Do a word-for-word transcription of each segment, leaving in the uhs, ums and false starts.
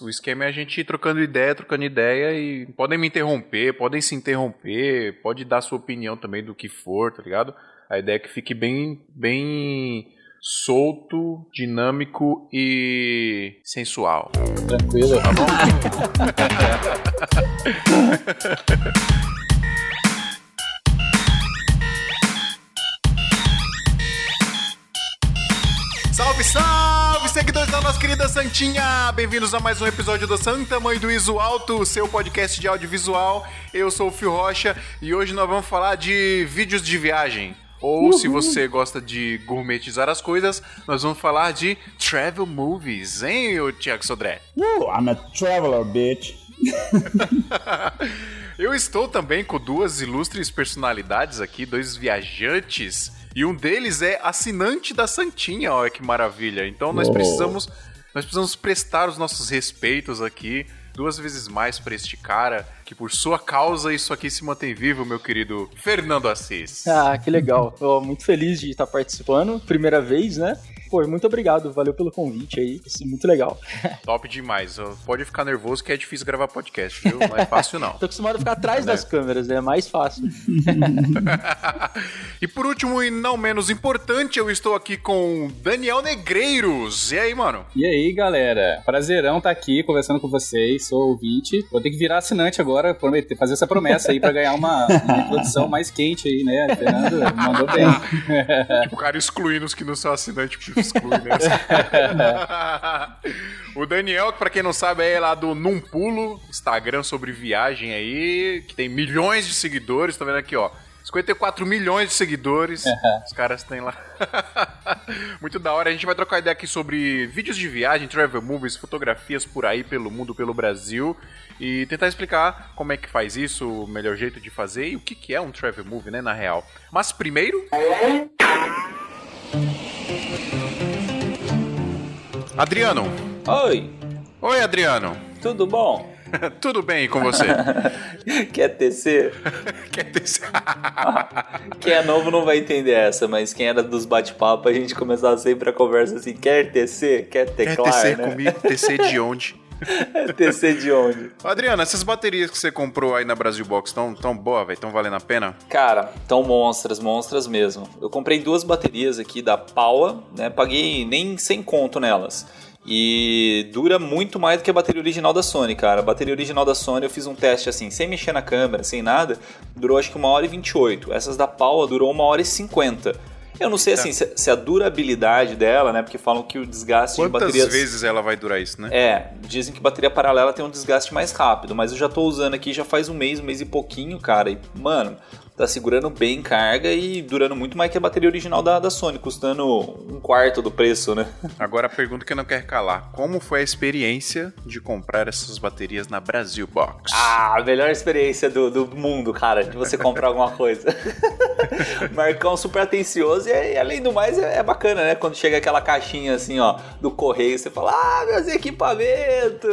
O esquema é a gente ir trocando ideia, trocando ideia e podem me interromper, podem se interromper, pode dar sua opinião também do que for, tá ligado? A ideia é que fique bem, bem solto, dinâmico e sensual. Tranquilo, tá bom? Salve, salve, seguidores da nossa querida Santinha! Bem-vindos a mais um episódio do Santa Mãe do Iso Alto, seu podcast de audiovisual. Eu sou o Fio Rocha e hoje nós vamos falar de vídeos de viagem. Ou, uhum. se você gosta de gourmetizar as coisas, nós vamos falar de travel movies, hein, o Thiago Sodré? Uh, I'm a traveler, bitch. Eu estou também com duas ilustres personalidades aqui, dois viajantes... E um deles é assinante da Santinha, olha que maravilha. Então nós precisamos, nós precisamos prestar os nossos respeitos aqui, duas vezes mais para este cara, que por sua causa isso aqui se mantém vivo, meu querido Fernando Assis. Ah, que legal. Tô muito feliz de estar participando, primeira vez, né? Pô, muito obrigado, valeu pelo convite aí, isso é muito legal. Top demais, pode ficar nervoso que é difícil gravar podcast, viu? Não é fácil não. Tô acostumado a ficar atrás é. das câmeras, né? É mais fácil. E por último e não menos importante, eu estou aqui com Daniel Negreiros. E aí, mano? E aí, galera? Prazerão estar aqui conversando com vocês, sou ouvinte. Vou ter que virar assinante agora, prometer, fazer essa promessa aí pra ganhar uma, uma introdução mais quente aí, né? O Fernando mandou bem. Tipo, o cara excluindo os que não são assinantes, tipo, exclui, né? O Daniel, que pra quem não sabe, é lá do Num Pulo, Instagram sobre viagem aí, que tem milhões de seguidores, tá vendo aqui, ó, cinquenta e quatro milhões de seguidores, uhum. Os caras têm lá. Muito da hora, a gente vai trocar ideia aqui sobre vídeos de viagem, travel movies, fotografias por aí, pelo mundo, pelo Brasil, e tentar explicar como é que faz isso, o melhor jeito de fazer e o que que é um travel movie, né, na real. Mas primeiro... Adriano. Oi. Oi, Adriano. Tudo bom? Tudo bem com você? Quer tecer? Quer tecer? Quem é novo não vai entender essa, mas quem era dos bate-papo, a gente começava sempre a conversa assim, quer tecer? Quer teclar, Quer tecer né? comigo? Tecer de onde? T C de onde? Adriano, essas baterias que você comprou aí na Brasil Box estão tão boas, velho? Estão valendo a pena? Cara, estão monstras, monstras mesmo. Eu comprei duas baterias aqui da Paula, né? Paguei nem sem conto nelas. E dura muito mais do que a bateria original da Sony, cara. A bateria original da Sony eu fiz um teste assim, sem mexer na câmera, sem nada. Durou acho que uma hora e vinte e oito. Essas da Paula durou uma hora e cinquenta. Eu não sei, assim, se a durabilidade dela, né? Porque falam que o desgaste Quantas de baterias... Quantas vezes ela vai durar isso, né? É, dizem que bateria paralela tem um desgaste mais rápido, mas eu já tô usando aqui já faz um mês, um mês e pouquinho, cara. E, mano, tá segurando bem carga e durando muito mais que a bateria original da, da Sony, custando um quarto do preço, né? Agora a pergunta que eu não quero calar. Como foi a experiência de comprar essas baterias na Brasil Box? Ah, a melhor experiência do, do mundo, cara, de você comprar alguma coisa. Marcão super atencioso e, além do mais, é, é bacana, né? Quando chega aquela caixinha, assim, ó, do correio, você fala, ah, meus equipamentos!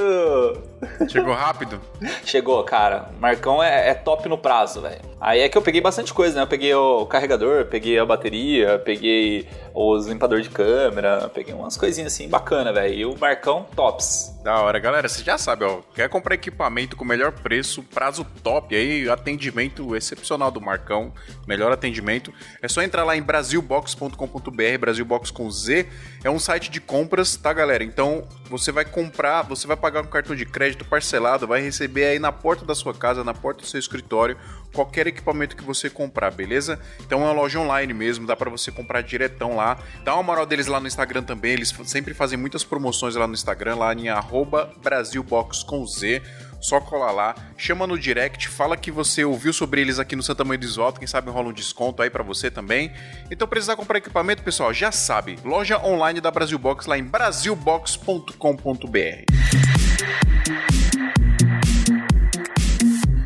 Chegou rápido? Chegou, cara. Marcão é, é top no prazo, velho. Aí é que eu peguei bastante coisa, né? Eu peguei o carregador, peguei a bateria, peguei os limpadores de câmera, peguei umas coisinhas assim bacana, velho. E o Marcão, tops. Da hora, galera. Você já sabe, ó. Quer comprar equipamento com melhor preço, prazo top aí, atendimento excepcional do Marcão, melhor atendimento. É só entrar lá em brasil box ponto com ponto b r, Brasilbox com Z. É um site de compras, tá, galera? Então, você vai comprar, você vai pagar com cartão de crédito parcelado, vai receber aí na porta da sua casa, na porta do seu escritório, qualquer equipamento que você comprar, beleza? Então é uma loja online mesmo, dá pra você comprar diretão lá. Dá uma moral deles lá no Instagram também, eles sempre fazem muitas promoções lá no Instagram, lá em arroba Brasilbox com Z. Só colar lá, chama no direct, fala que você ouviu sobre eles aqui no Santa Mãe do Iso Alto, quem sabe rola um desconto aí pra você também. Então, precisar comprar equipamento, pessoal, já sabe, loja online da Brasil Box lá em brasil box ponto com ponto b r.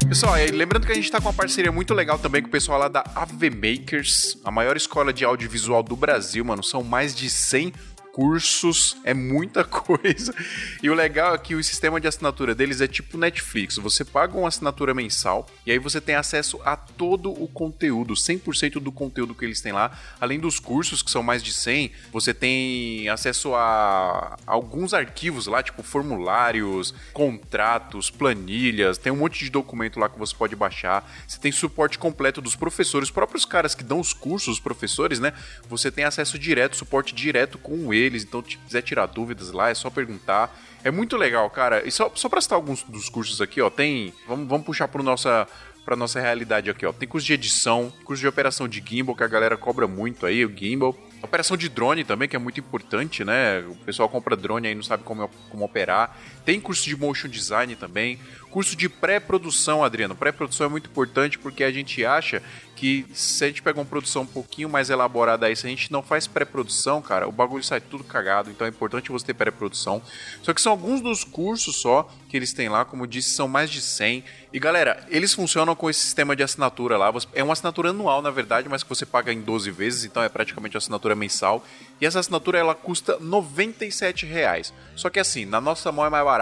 Pessoal, lembrando que a gente está com uma parceria muito legal também com o pessoal lá da A V Makers, a maior escola de audiovisual do Brasil, mano. São mais de cem cursos, é muita coisa. E o legal é que o sistema de assinatura deles é tipo Netflix. Você paga uma assinatura mensal e aí você tem acesso a todo o conteúdo, cem por cento do conteúdo que eles têm lá. Além dos cursos, que são mais de cem, você tem acesso a alguns arquivos lá, tipo formulários, contratos, planilhas. Tem um monte de documento lá que você pode baixar. Você tem suporte completo dos professores, os próprios caras que dão os cursos, os professores, né? Você tem acesso direto, suporte direto com eles. Então, se quiser tirar dúvidas lá, é só perguntar. É muito legal, cara. E só, só pra citar alguns dos cursos aqui, ó, tem... Vamos, vamos puxar pro nossa... pra nossa realidade aqui, ó. Tem curso de edição, curso de operação de gimbal, que a galera cobra muito aí, o gimbal. Operação de drone também, que é muito importante, né? O pessoal compra drone aí e não sabe como, como operar. Tem curso de motion design também. Curso de pré-produção, Adriano. Pré-produção é muito importante porque a gente acha que se a gente pega uma produção um pouquinho mais elaborada aí, se a gente não faz pré-produção, cara, o bagulho sai tudo cagado. Então é importante você ter pré-produção. Só que são alguns dos cursos só que eles têm lá. Como eu disse, são mais de cem. E galera, eles funcionam com esse sistema de assinatura lá. É uma assinatura anual, na verdade, mas que você paga em doze vezes. Então é praticamente uma assinatura mensal. E essa assinatura, ela custa noventa e sete reais. Só que assim, na nossa mão é mais barato.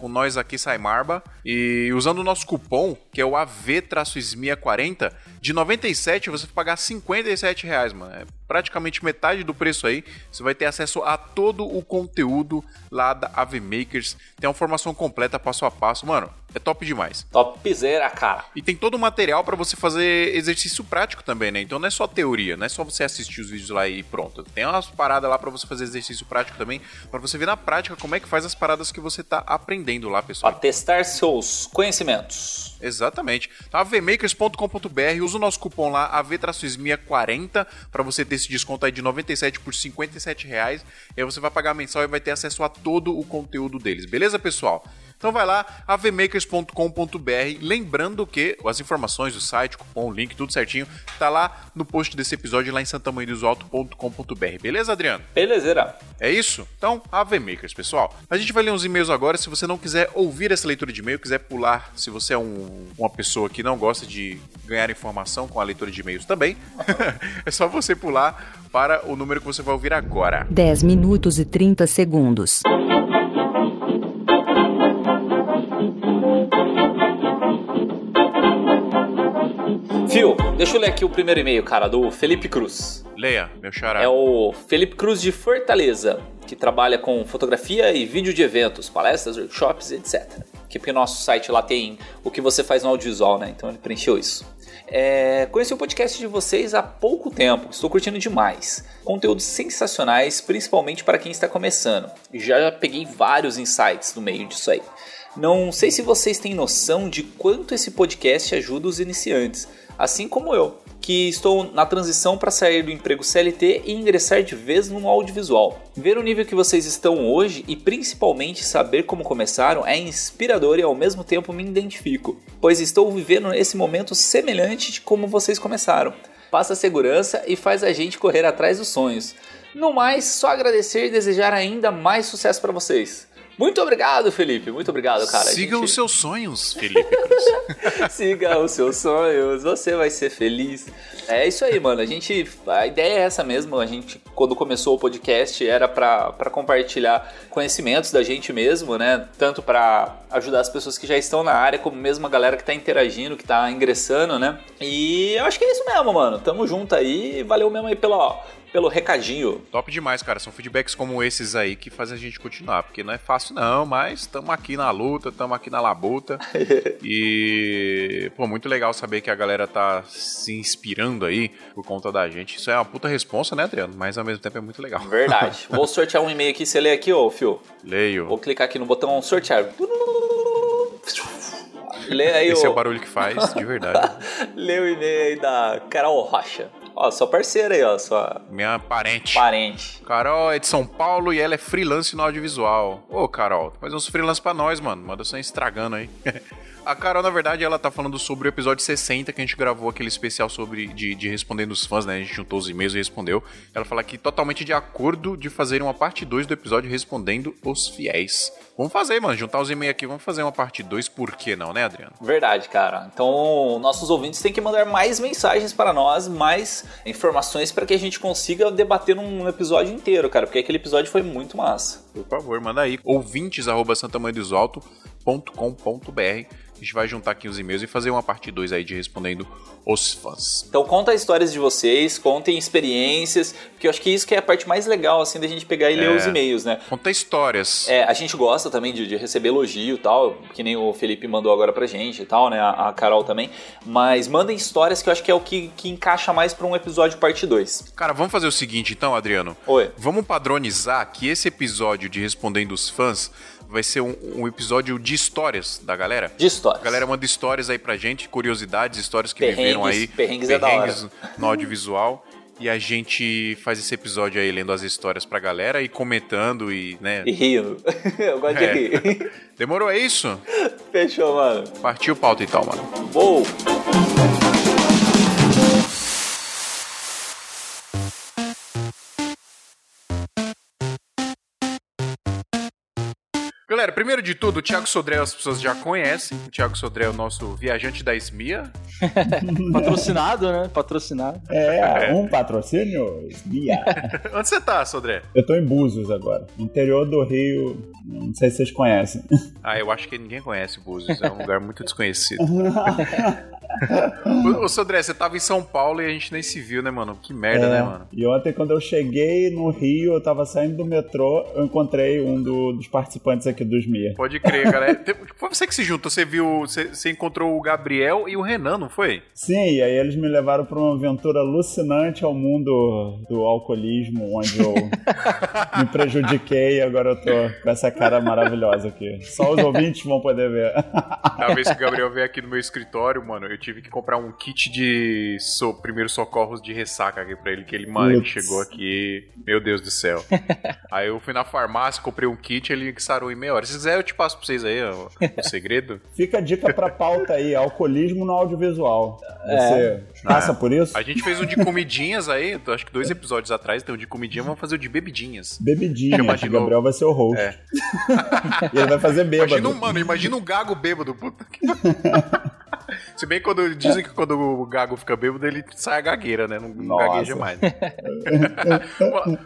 Com nós aqui sai marba. E usando o nosso cupom, que é o A V-esmia quarenta, de noventa e sete você vai pagar cinquenta e sete reais, mano. É praticamente metade do preço aí. Você vai ter acesso a todo o conteúdo lá da A V Makers. Tem uma formação completa, passo a passo. Mano, é top demais. Topzera, cara. E tem todo o material pra você fazer exercício prático também, né? Então não é só teoria, não é só você assistir os vídeos lá e pronto. Tem umas paradas lá pra você fazer exercício prático também, pra você ver na prática como é que faz as paradas que você tá aprendendo lá, pessoal. Pra testar seus conhecimentos. Exatamente. A V makers ponto com ponto b r, usa o nosso cupom lá, A V esmia quarenta, pra você ter esse desconto aí de noventa e sete por cinquenta e sete reais. E aí você vai pagar mensal e vai ter acesso a todo o conteúdo deles. Beleza, pessoal? Então vai lá, a v makers ponto com ponto b r, lembrando que as informações do site, cupom, link, tudo certinho, tá lá no post desse episódio, lá em santa mãe do iso alto ponto com ponto b r. Beleza, Adriano? Belezeira. É isso? Então, AVMakers, pessoal. A gente vai ler uns e-mails agora. Se você não quiser ouvir essa leitura de e-mail, quiser pular, se você é um, uma pessoa que não gosta de ganhar informação com a leitura de e-mails também, é só você pular para o número que você vai ouvir agora. dez minutos e trinta segundos. Fio, deixa eu ler aqui o primeiro e-mail, cara, do Felipe Cruz. Leia, meu xará. É o Felipe Cruz de Fortaleza, que trabalha com fotografia e vídeo de eventos, palestras, workshops, etcétera. Porque nosso site lá tem o que você faz no audiovisual, né? Então ele preencheu isso. É, conheci o podcast de vocês há pouco tempo, estou curtindo demais. Conteúdos sensacionais, principalmente para quem está começando. Já, já peguei vários insights no meio disso aí. Não sei se vocês têm noção de quanto esse podcast ajuda os iniciantes, assim como eu, que estou na transição para sair do emprego C L T e ingressar de vez no audiovisual. Ver o nível que vocês estão hoje e principalmente saber como começaram é inspirador e ao mesmo tempo me identifico, pois estou vivendo esse momento semelhante de como vocês começaram. Passa segurança e faz a gente correr atrás dos sonhos. No mais, só agradecer e desejar ainda mais sucesso para vocês. Muito obrigado, Felipe. Muito obrigado, cara. Siga gente... os seus sonhos, Felipe Cruz. Siga os seus sonhos. Você vai ser feliz. É isso aí, mano. A gente... A ideia é essa mesmo. A gente, quando começou o podcast, era pra, pra compartilhar conhecimentos da gente mesmo, né? Tanto pra ajudar as pessoas que já estão na área, como mesmo a galera que tá interagindo, que tá ingressando, né? E eu acho que é isso mesmo, mano. Tamo junto aí. Valeu mesmo aí pela... pelo recadinho. Top demais, cara. São feedbacks como esses aí que fazem a gente continuar, porque não é fácil não, mas estamos aqui na luta, estamos aqui na labuta. E, pô, muito legal saber que a galera tá se inspirando aí por conta da gente. Isso é uma puta responsa, né, Adriano? Mas ao mesmo tempo é muito legal. Verdade. Vou sortear um e-mail aqui. Você lê aqui, ô, Fio? Leio. Vou clicar aqui no botão sortear. Lê aí, esse o... é o barulho que faz, de verdade. Lê o e-mail aí da Carol Rocha. Ó, sua parceira aí, ó, sua... Minha parente. Parente. Carol é de São Paulo e ela é freelance no audiovisual. Ô, Carol, faz uns freelance pra nós, mano. Manda só estragando aí. A Carol, na verdade, ela tá falando sobre o episódio sessenta, que a gente gravou aquele especial sobre de, de respondendo os fãs, né? A gente juntou os e-mails e respondeu. Ela fala aqui totalmente de acordo de fazer uma parte dois do episódio respondendo os fiéis. Vamos fazer, mano. Juntar os e-mails aqui, vamos fazer uma parte dois. Por que não, né, Adriano? Verdade, cara. Então, nossos ouvintes têm que mandar mais mensagens para nós, mais informações para que a gente consiga debater num episódio inteiro, cara, porque aquele episódio foi muito massa. Por favor, manda aí, ouvintes arroba santa mãe do iso alto ponto com ponto br. A gente vai juntar aqui os e-mails e fazer uma parte dois aí de respondendo os fãs. Então conta histórias de vocês, contem experiências, porque eu acho que isso que é a parte mais legal, assim, da gente pegar e ler é, os e-mails, né? Conta histórias. É, a gente gosta também de, de receber elogio e tal, que nem o Felipe mandou agora pra gente e tal, né? A, a Carol também. Mas mandem histórias, que eu acho que é o que, que encaixa mais pra um episódio parte dois. Cara, vamos fazer o seguinte então, Adriano. Oi. Vamos padronizar que esse episódio de Respondendo os Fãs vai ser um, um episódio de histórias da galera. De histórias. A galera manda histórias aí pra gente, curiosidades, histórias que perrengues, viveram aí. Perrengues, perrengues é da hora. No audiovisual. E a gente faz esse episódio aí lendo as histórias pra galera e comentando e, né... E rindo. Eu gosto é. de rir. Demorou, é isso? Fechou, mano. Partiu pauta então, mano. Boa! Galera, primeiro de tudo, o Thiago Sodré as pessoas já conhecem. O Thiago Sodré é o nosso viajante da Esmia. Patrocinado, né? Patrocinado. É, um patrocínio, Esmia. Onde você tá, Sodré? Eu tô em Búzios agora, interior do Rio. Não sei se vocês conhecem. Ah, eu acho que ninguém conhece Búzios, é um lugar muito desconhecido. Ô, Sodré, você tava em São Paulo e a gente nem se viu, né, mano? Que merda, é, né, mano? E ontem, quando eu cheguei no Rio, eu tava saindo do metrô, eu encontrei um do, dos participantes aqui dos Mia. Pode crer, galera. Foi você que se juntou, você viu, você, você encontrou o Gabriel e o Renan, não foi? Sim, e aí eles me levaram pra uma aventura alucinante ao mundo do alcoolismo, onde eu me prejudiquei e agora eu tô com essa cara maravilhosa aqui. Só os ouvintes vão poder ver. Talvez que o Gabriel veio aqui no meu escritório, mano, eu tive que comprar um kit de so, primeiros socorros de ressaca aqui pra ele, que ele, mano, ele chegou aqui, meu Deus do céu. Aí eu fui na farmácia, comprei um kit, ele sarou em meia hora. Se quiser, eu te passo pra vocês aí o, o segredo. Fica a dica pra pauta aí, alcoolismo no audiovisual. É. Você passa é. por isso? A gente fez um de comidinhas aí, acho que dois episódios atrás, tem um de comidinha, vamos fazer o um de bebidinhas. Bebidinhas, o Gabriel novo. vai ser o host. É. E ele vai fazer bêbado. Imagina, mano, imagina um gago bêbado, puta que... Se bem que quando dizem que quando o gago fica bêbado, ele sai a gagueira, né? Não, não gagueja mais. Né?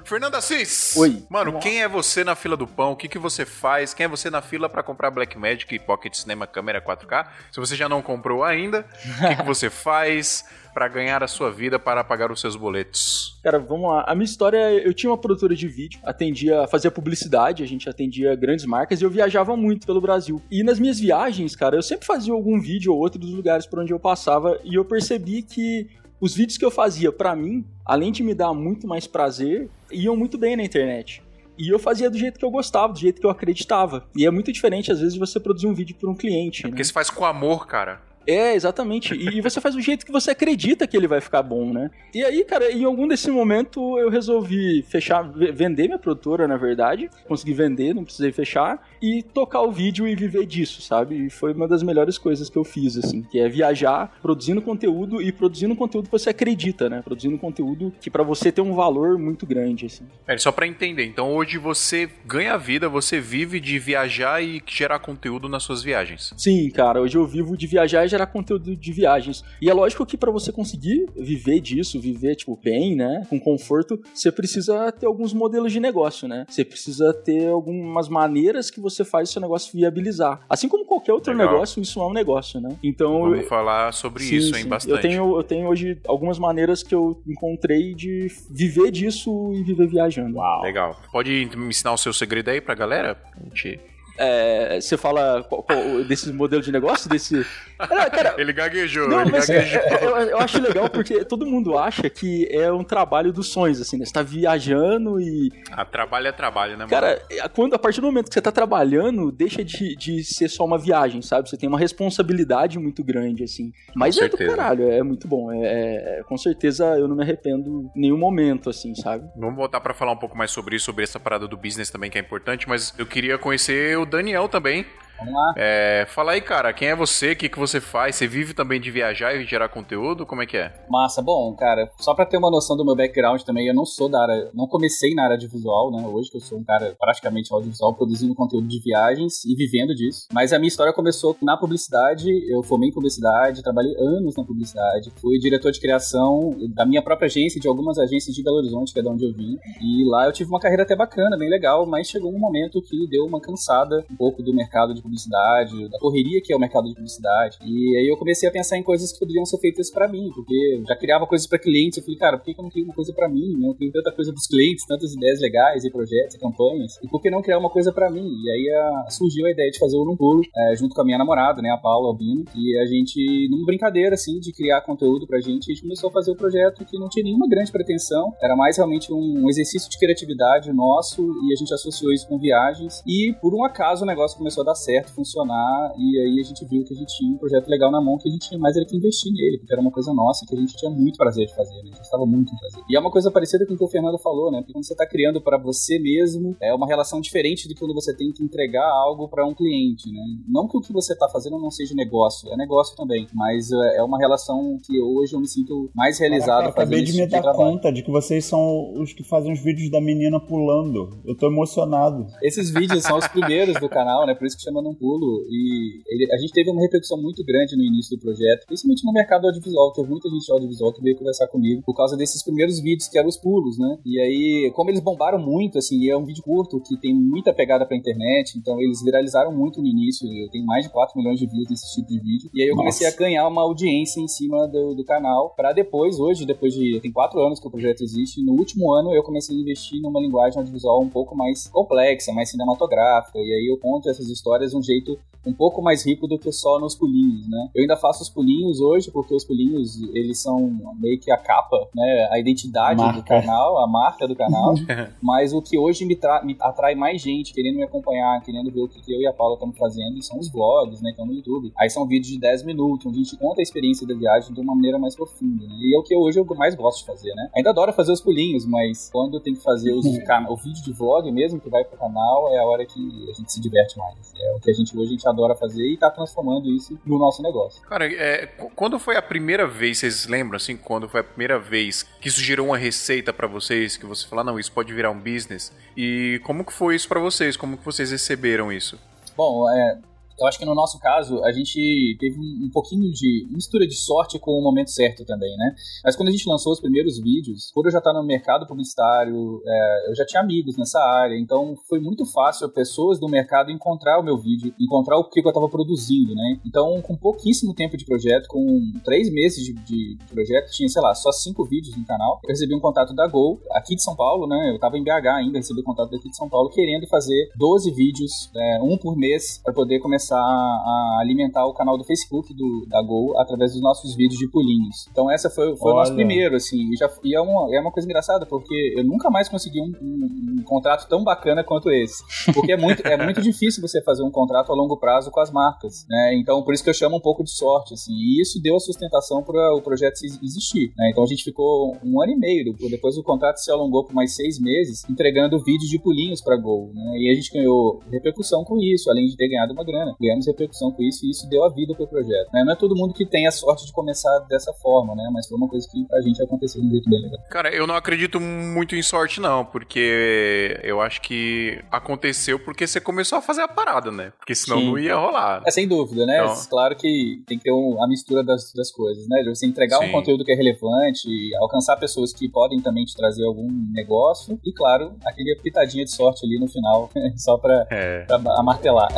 Fernando Assis! Oi. Mano, quem é você na fila do pão? O que, que você faz? Quem é você na fila pra comprar Blackmagic Pocket Cinema Camera quatro K? Se você já não comprou ainda, o que, que você faz pra ganhar a sua vida, para pagar os seus boletos? Cara, vamos lá. A minha história, eu tinha uma produtora de vídeo, atendia, fazia publicidade, a gente atendia grandes marcas e eu viajava muito pelo Brasil. E nas minhas viagens, cara, eu sempre fazia algum vídeo ou outro dos lugares por onde eu passava e eu percebi que os vídeos que eu fazia, pra mim, além de me dar muito mais prazer, iam muito bem na internet. E eu fazia do jeito que eu gostava, do jeito que eu acreditava. E é muito diferente, às vezes, de você produzir um vídeo pra um cliente. É porque né? Você faz com amor, cara. É, exatamente. E você faz do jeito que você acredita que ele vai ficar bom, né? E aí, cara, em algum desse momento eu resolvi fechar, vender minha produtora, na verdade. Consegui vender, não precisei fechar. E tocar o vídeo e viver disso, sabe? E foi uma das melhores coisas que eu fiz, assim. Que é viajar, produzindo conteúdo e produzindo conteúdo que você acredita, né? Produzindo conteúdo que pra você tem um valor muito grande, assim. É, só pra entender. Então, hoje você ganha vida, você vive de viajar e gerar conteúdo nas suas viagens. Sim, cara. Hoje eu vivo de viajar e gerar conteúdo de viagens. E é lógico que pra você conseguir viver disso, viver, tipo, bem, né? Com conforto, você precisa ter alguns modelos de negócio, né? Você precisa ter algumas maneiras que você você faz o seu negócio viabilizar. Assim como qualquer outro Legal. negócio, isso é um negócio, né? Então, Vamos eu... falar sobre sim, isso, hein, sim. bastante. Eu tenho, eu tenho hoje algumas maneiras que eu encontrei de viver disso e viver viajando. Uau. Legal. Pode me ensinar o seu segredo aí pra galera? A gente... É, você fala qual, qual, desse modelo de negócio? Desse... Não, cara, ele gaguejou, não, ele gaguejou. Eu, eu acho legal porque todo mundo acha que é um trabalho dos sonhos, assim, né? Você tá viajando e... Ah, trabalho é trabalho, né, mano? Cara, quando, a partir do momento que você tá trabalhando, deixa de, de ser só uma viagem, sabe? Você tem uma responsabilidade muito grande, assim. Mas com é certeza. do caralho, é muito bom. É, é, com certeza eu não me arrependo em nenhum momento, assim, sabe? Vamos voltar pra falar um pouco mais sobre isso, sobre essa parada do business também, que é importante, mas eu queria conhecer o Daniel também. Vamos lá. É, fala aí, cara, quem é você? O que, que você faz? Você vive também de viajar e gerar conteúdo? Como é que é? Massa, bom, cara, só pra ter uma noção do meu background também, eu não sou da área, não comecei na área de visual, né? Hoje que eu sou um cara praticamente audiovisual, produzindo conteúdo de viagens e vivendo disso. Mas a minha história começou na publicidade, eu formei em publicidade, trabalhei anos na publicidade, fui diretor de criação da minha própria agência, de algumas agências de Belo Horizonte, que é de onde eu vim. E lá eu tive uma carreira até bacana, bem legal, mas chegou um momento que deu uma cansada um pouco do mercado de publicidade, da correria que é o mercado de publicidade. E aí eu comecei a pensar em coisas que poderiam ser feitas pra mim, porque eu já criava coisas pra clientes, eu falei, cara, por que eu não crio uma coisa pra mim? Eu tenho tanta coisa pros clientes, tantas ideias legais e projetos e campanhas, e por que não criar uma coisa pra mim? E aí a, surgiu a ideia de fazer o Num Pulo, é, junto com a minha namorada, né, a Paula Albino, e a gente, numa brincadeira, assim, de criar conteúdo pra gente, a gente começou a fazer o um projeto que não tinha nenhuma grande pretensão, era mais realmente um exercício de criatividade nosso, e a gente associou isso com viagens, e por um acaso o negócio começou a dar certo, funcionar, e aí a gente viu que a gente tinha um projeto legal na mão, que a gente tinha mais era que investir nele, porque era uma coisa nossa, que a gente tinha muito prazer de fazer, né? A gente gostava muito de fazer. E é uma coisa parecida com o que o Fernando falou, né? Porque quando você tá criando pra você mesmo, é uma relação diferente do que quando você tem que entregar algo pra um cliente, né? Não que o que você tá fazendo não seja negócio, é negócio também, mas é uma relação que hoje eu me sinto mais realizado. Caraca, eu fazendo acabei de me dar de conta de que vocês são os que fazem os vídeos da menina pulando. Eu tô emocionado. Esses vídeos são os primeiros do canal, né? Por isso que chama Num Pulo. E ele, a gente teve uma repercussão muito grande no início do projeto, principalmente no mercado audiovisual. Teve muita gente de audiovisual que veio conversar comigo por causa desses primeiros vídeos que eram os pulos, né? E aí, como eles bombaram muito, assim, é um vídeo curto que tem muita pegada pra internet, então eles viralizaram muito no início. Eu tenho mais de quatro milhões de views nesse tipo de vídeo. E aí eu comecei Nossa. a ganhar uma audiência em cima do, do canal pra depois, hoje, depois de... Tem quatro anos que o projeto existe. No último ano eu comecei a investir numa linguagem audiovisual um pouco mais complexa, mais cinematográfica. E aí eu conto essas histórias de um jeito um pouco mais rico do que só nos pulinhos, né? Eu ainda faço os pulinhos hoje, porque os pulinhos, eles são meio que a capa, né? A identidade marca. do canal, a marca do canal. Mas o que hoje me, tra- me atrai mais gente querendo me acompanhar, querendo ver o que eu e a Paula estamos fazendo, são os vlogs, né? Que estão no YouTube. Aí são vídeos de dez minutos, onde a gente conta a experiência da viagem de uma maneira mais profunda, né? E é o que hoje eu mais gosto de fazer, né? Ainda adoro fazer os pulinhos, mas quando eu tenho que fazer os can- o vídeo de vlog mesmo, que vai pro canal, é a hora que a gente se diverte mais. É o que a gente hoje a gente adora fazer e tá transformando isso no nosso negócio. Cara, é, quando foi a primeira vez, vocês lembram, assim, quando foi a primeira vez que isso gerou uma receita pra vocês, que você falou, não, isso pode virar um business? E como que foi isso pra vocês? Como que vocês receberam isso? Bom, é... eu acho que no nosso caso, a gente teve um, um pouquinho de mistura de sorte com o momento certo também, né? Mas quando a gente lançou os primeiros vídeos, por eu já estar no mercado publicitário, é, eu já tinha amigos nessa área, então foi muito fácil pessoas do mercado encontrar o meu vídeo, encontrar o que eu estava produzindo, né? Então, com pouquíssimo tempo de projeto, com três meses de, de projeto, tinha, sei lá, só cinco vídeos no canal, eu recebi um contato da Go, aqui de São Paulo, né? Eu estava em B H ainda, recebi um contato daqui de São Paulo, querendo fazer doze vídeos, é, um por mês, para poder começar a alimentar o canal do Facebook do, da Go através dos nossos vídeos de pulinhos. Então essa foi, foi o nosso primeiro, assim, e, já, e é, uma, é uma coisa engraçada, porque eu nunca mais consegui um, um, um contrato tão bacana quanto esse, porque é muito, é muito difícil você fazer um contrato a longo prazo com as marcas, né? Então por isso que eu chamo um pouco de sorte, assim, e isso deu a sustentação para o projeto existir, né? Então a gente ficou um ano e meio, depois o contrato se alongou por mais seis meses, entregando vídeos de pulinhos pra Go, né? E a gente ganhou repercussão com isso, além de ter ganhado uma grana. Ganhamos repercussão com isso e isso deu a vida pro projeto, né? Não é todo mundo que tem a sorte de começar dessa forma, né? Mas foi uma coisa que pra gente aconteceu de um jeito bem legal. Cara, eu não acredito muito em sorte, não, porque eu acho que aconteceu porque você começou a fazer a parada, né? Porque senão Sim. não ia rolar. É, sem dúvida, né? Então... Claro que tem que ter um, a mistura das, das coisas, né? Você entregar Sim. um conteúdo que é relevante, alcançar pessoas que podem também te trazer algum negócio e, claro, aquele pitadinha de sorte ali no final, só pra, é. pra amartelar.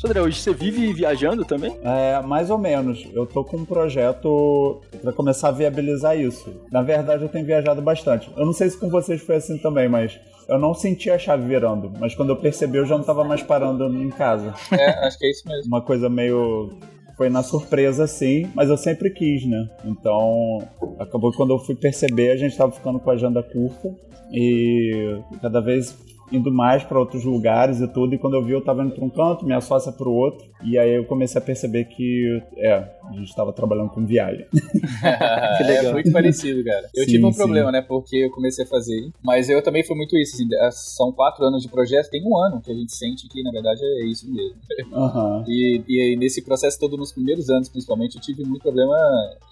Sodré, hoje você vive viajando também? É, mais ou menos. Eu tô com um projeto pra começar a viabilizar isso. Na verdade, eu tenho viajado bastante. Eu não sei se com vocês foi assim também, mas... eu não senti a chave virando, mas quando eu percebi, eu já não tava mais parando em casa. É, acho que é isso mesmo. Uma coisa meio... foi na surpresa, sim, mas eu sempre quis, né? Então, acabou que quando eu fui perceber, a gente tava ficando com a agenda curta e cada vez indo mais para outros lugares e tudo, e quando eu vi, eu tava indo para um canto, minha sócia para o outro, E aí eu comecei a perceber que, é, a gente estava trabalhando com viagem. Que legal. É muito parecido, cara. Eu sim, tive um problema, sim. né, porque eu comecei a fazer, mas eu também fui muito isso, assim, são quatro anos de projeto, tem um ano que a gente sente que, na verdade, é isso mesmo. Uhum. E, e nesse processo todo, nos primeiros anos, principalmente, eu tive muito problema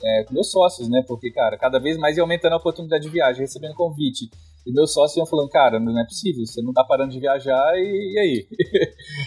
é, com meus sócios, né, porque, cara, cada vez mais ia aumentando a oportunidade de viagem, recebendo convite. E meus sócios iam falando, cara, não é possível, você não tá parando de viajar e, e aí?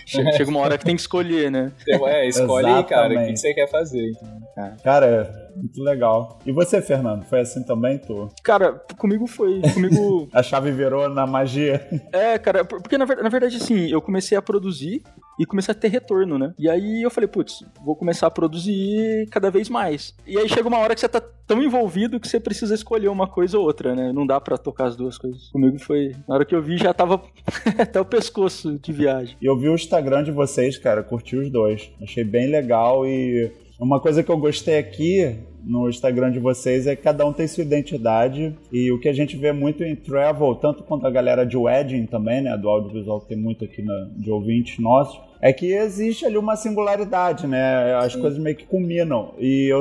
Chega uma hora que tem que escolher, né? Então, é, escolhe aí, cara, o que você quer fazer. Então. Cara, cara, muito legal. E você, Fernando, foi assim também, tu? Cara, comigo foi. Comigo... A chave virou na magia. É, cara, porque na verdade, na verdade, assim, eu comecei a produzir e comecei a ter retorno, né? E aí eu falei, putz, vou começar a produzir cada vez mais. E aí chega uma hora que você tá tão envolvido que você precisa escolher uma coisa ou outra, né? Não dá pra tocar as duas coisas. Comigo foi... Na hora que eu vi, já tava até o pescoço de viagem. Eu vi o Instagram de vocês, cara, curti os dois. Achei bem legal e... Uma coisa que eu gostei aqui no Instagram de vocês é que cada um tem sua identidade e o que a gente vê muito em travel, tanto quanto a galera de wedding também, né, do audiovisual que tem muito aqui na, de ouvintes nossos, é que existe ali uma singularidade, né, as Sim. coisas meio que combinam e eu,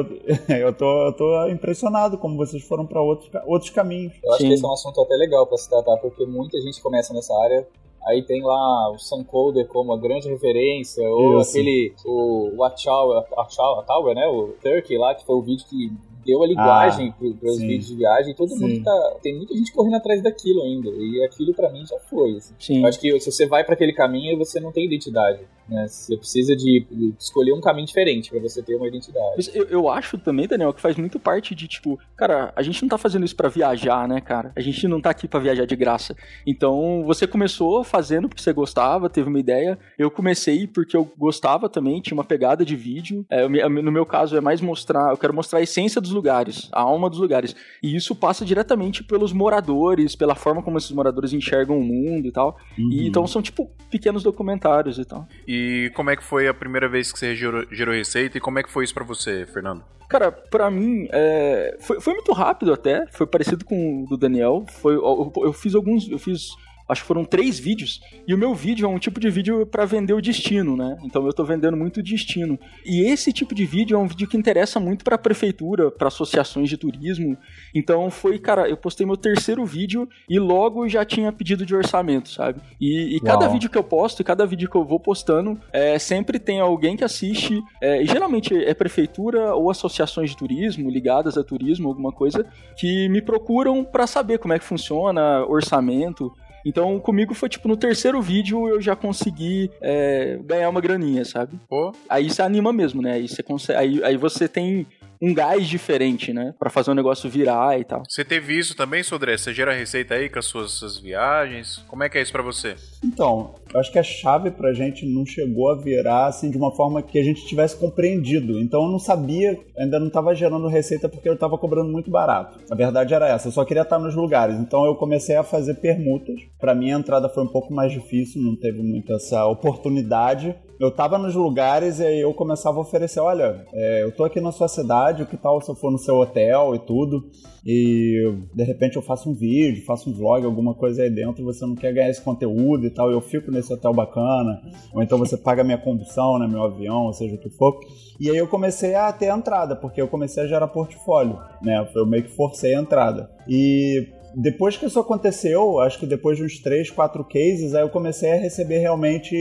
eu, tô, eu tô impressionado como vocês foram para outros, outros caminhos. Eu acho Sim. que esse é um assunto até legal para se tratar, porque muita gente começa nessa área. Aí tem lá o Sam Colder como a grande referência, ou Isso. aquele, o, o Achawa, Achawa, né, o Turkey lá, que foi o vídeo que deu a linguagem ah, para os vídeos de viagem. Todo sim. mundo tá... Tem muita gente correndo atrás daquilo ainda, e aquilo para mim já foi. Assim. Sim. Eu acho que se você vai para aquele caminho, você não tem identidade. Né? Você precisa de escolher um caminho diferente para você ter uma identidade. Eu, eu acho também, Daniel, que faz muito parte de, tipo... Cara, a gente não tá fazendo isso para viajar, né, cara? A gente não tá aqui para viajar de graça. Então, você começou fazendo porque você gostava, teve uma ideia. Eu comecei porque eu gostava também, tinha uma pegada de vídeo. É, eu, no meu caso, é mais mostrar... Eu quero mostrar a essência dos lugares, a alma dos lugares. E isso passa diretamente pelos moradores, pela forma como esses moradores enxergam o mundo e tal. Uhum. E, então são tipo pequenos documentários e tal. E como é que foi a primeira vez que você gerou, gerou receita e como é que foi isso pra você, Fernando? Cara, pra mim, é, foi, foi muito rápido até, foi parecido com o do Daniel. Foi, eu, eu fiz alguns... eu fiz Acho que foram três vídeos, e o meu vídeo é um tipo de vídeo para vender o destino, né? Então eu tô vendendo muito o destino. E esse tipo de vídeo é um vídeo que interessa muito pra prefeitura, pra associações de turismo. Então foi, cara, eu postei meu terceiro vídeo e logo já tinha pedido de orçamento, sabe? E, e cada vídeo que eu posto, cada vídeo que eu vou postando, é, sempre tem alguém que assiste, é, e geralmente é prefeitura ou associações de turismo, ligadas a turismo, alguma coisa, que me procuram pra saber como é que funciona, orçamento... Então, comigo foi, tipo, no terceiro vídeo eu já consegui é, ganhar uma graninha, sabe? Oh. Aí você anima mesmo, né? Aí você, consegue, aí, aí você tem um gás diferente, né? Pra fazer o negócio virar e tal. Você teve isso também, Sodré? Você gera receita aí com as suas, suas viagens? Como é que é isso pra você? Então, eu acho que a chave pra gente não chegou a virar, assim, de uma forma que a gente tivesse compreendido. Então, eu não sabia, ainda não tava gerando receita porque eu tava cobrando muito barato. A verdade era essa, eu só queria estar nos lugares. Então, eu comecei a fazer permutas. Pra mim, a entrada foi um pouco mais difícil, não teve muito essa oportunidade. Eu tava nos lugares e aí eu começava a oferecer, olha, é, eu tô aqui na sua cidade, o que tal se eu for no seu hotel e tudo, e de repente eu faço um vídeo, faço um vlog, alguma coisa aí dentro, você não quer ganhar esse conteúdo e tal, eu fico nesse hotel bacana, ou então você paga minha condução, né, meu avião, ou seja o que for. E aí eu comecei a ter entrada, porque eu comecei a gerar portfólio, né, eu meio que forcei a entrada. E... depois que isso aconteceu, acho que depois de uns três, quatro cases, aí eu comecei a receber realmente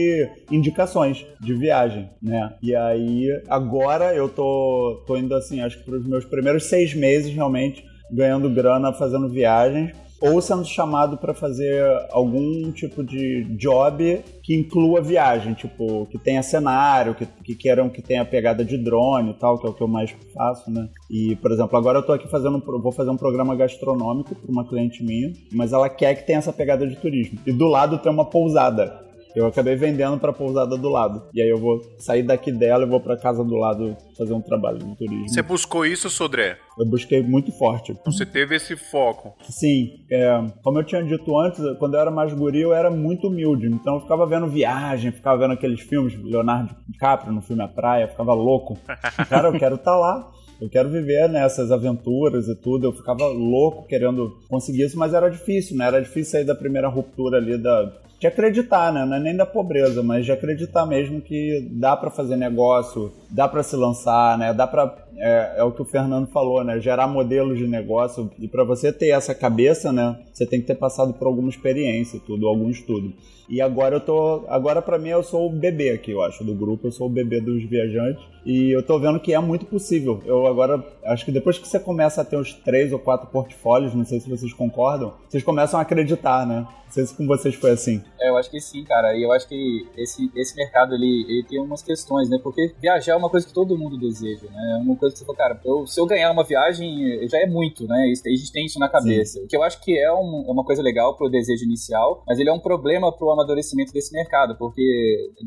indicações de viagem, né? E aí, agora eu tô, tô indo assim, acho que pros meus primeiros seis meses realmente, ganhando grana, fazendo viagens, ou sendo chamado para fazer algum tipo de job que inclua viagem, tipo, que tenha cenário, que, que queiram que tenha pegada de drone e tal, que é o que eu mais faço, né? E, por exemplo, agora eu tô aqui fazendo, vou fazer um programa gastronômico para uma cliente minha, mas ela quer que tenha essa pegada de turismo. E do lado tem uma pousada. Eu acabei vendendo pra pousada do lado. E aí eu vou sair daqui dela e vou pra casa do lado fazer um trabalho de turismo. Você buscou isso, Sodré? Eu busquei muito forte. Você teve esse foco? Sim. É, como eu tinha dito antes, quando eu era mais guri, eu era muito humilde. Então eu ficava vendo viagem, ficava vendo aqueles filmes, Leonardo DiCaprio no filme A Praia, ficava louco. Cara, eu quero estar lá. Eu quero viver nessas aventuras e tudo. Eu ficava louco querendo conseguir isso, mas era difícil, né? Era difícil sair da primeira ruptura ali da... de acreditar, né? Não é nem da pobreza, mas de acreditar mesmo que dá para fazer negócio, dá para se lançar, né? Dá para é, é o que o Fernando falou, né? Gerar modelos de negócio, e para você ter essa cabeça, né? Você tem que ter passado por alguma experiência, tudo, algum estudo. E agora eu tô, agora para mim eu sou o bebê aqui, eu acho, do grupo, eu sou o bebê dos viajantes e eu tô vendo que é muito possível. Eu agora acho que depois que você começa a ter uns três ou quatro portfólios, não sei se vocês concordam, vocês começam a acreditar, né? Não sei se com vocês foi assim. É, eu acho que sim, cara. E eu acho que esse, esse mercado ali, ele tem umas questões, né? Porque viajar é uma coisa que todo mundo deseja, né? É uma coisa que você fala, cara, eu, se eu ganhar uma viagem, já é muito, né? Isso, a gente tem isso na cabeça. Sim. O que eu acho que é, um, é uma coisa legal pro desejo inicial, mas ele é um problema pro amadurecimento desse mercado, porque